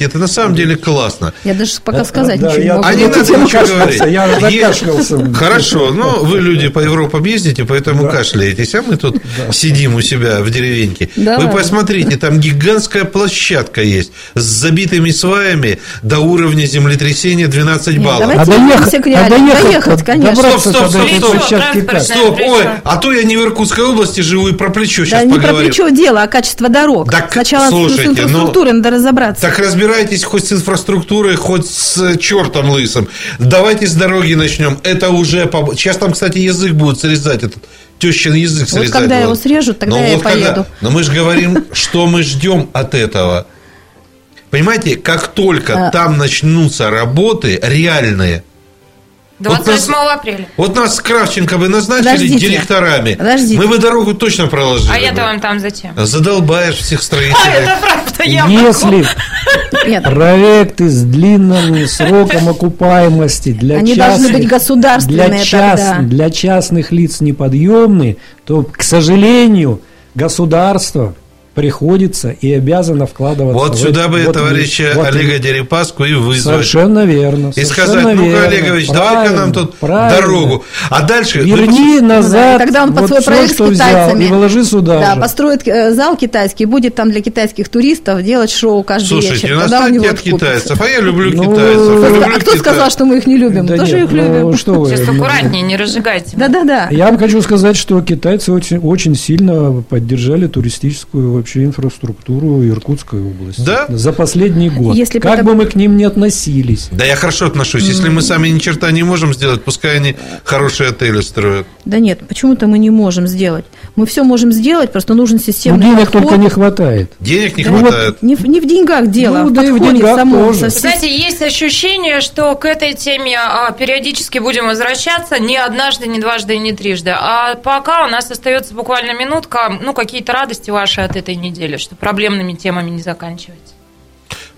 это на самом деле классно. Я даже пока сказать ничего не могу. А не надо ничего говорить. Я закашлялся. Хорошо, но вы, люди, по Европам ездите, поэтому кашляетесь, а мы тут сидим у себя в деревеньке. Вы посмотрите, там гигантская площадка есть с забитыми сваями до уровня землетрясения 12 баллов. А доехать, конечно. Стоп, ой, а то я не в Иркутской области живу и про плечо сейчас поговорим. Да, не про плечо дело, а качество дорог. Так, сначала слушайте, с инфраструктурой надо разобраться. Так разбирайтесь хоть с инфраструктурой, хоть с чертом лысым. Давайте с дороги начнем. Это уже... Сейчас там, кстати, язык будут срезать, этот тещин язык вот срезать. Вот когда его срежут, тогда я поеду. Но мы же говорим, что мы ждем от этого. Понимаете, как только там начнутся работы реальные, 28 апреля. Вот нас Кравченко вы назначили директорами. Подождите. Мы бы дорогу точно проложили. А я-то вам там зачем? Задолбаешь всех строителей. А это правда, я могу. Нет. Проекты с длинным сроком окупаемости для частных лиц неподъемны, то, к сожалению, государство приходится и обязана вкладываться. Вот сюда бы, товарища Олега Дерипаску и вызвать. Совершенно верно. И сказать, ну-ка, Олегович, давай-ка нам тут дорогу. А дальше... Верни назад. Тогда он под свой проект с китайцами. И положи сюда. Да, построит зал китайский, будет там для китайских туристов делать шоу каждый вечер. Слушайте, у нас нет китайцев, а я люблю китайцев. А кто сказал, что мы их не любим? Тоже их любим. Сейчас аккуратнее, не разжигайте. Да-да-да. Я вам хочу сказать, что китайцы очень сильно поддержали туристическую вообще инфраструктуру Иркутской области. Да? За последний год. Если как бы мы к ним не относились. Да я хорошо отношусь. Если мы сами ни черта не можем сделать, пускай они хорошие отели строят. Да нет, почему-то мы не можем сделать. Мы все можем сделать, просто нужен системный подход. Денег только не хватает. Денег не хватает. Вот не в деньгах дело, а в подходе самому. Кстати, есть ощущение, что к этой теме периодически будем возвращаться не однажды, не дважды и не трижды. А пока у нас остается буквально минутка. Ну, какие-то радости ваши от этой недели, что проблемными темами не заканчивать.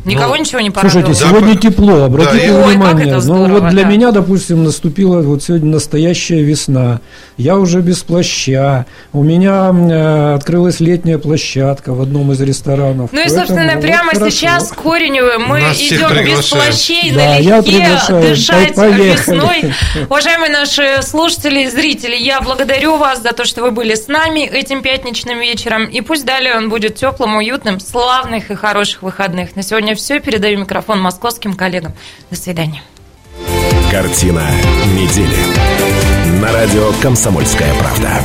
Никого ничего не порадовало. Слушайте, сегодня тепло, обратите внимание. Здорово, вот для меня, допустим, наступила вот сегодня настоящая весна. Я уже без плаща. У меня открылась летняя площадка в одном из ресторанов. Ну и, собственно, прямо сейчас Кореневы мы идем без плащей, налегке дышать весной. Уважаемые наши слушатели и зрители, я благодарю вас за то, что вы были с нами этим пятничным вечером. И пусть далее он будет теплым, уютным, славных и хороших выходных. На сегодня все. Передаю микрофон московским коллегам. До свидания. Картина недели. На радио «Комсомольская правда».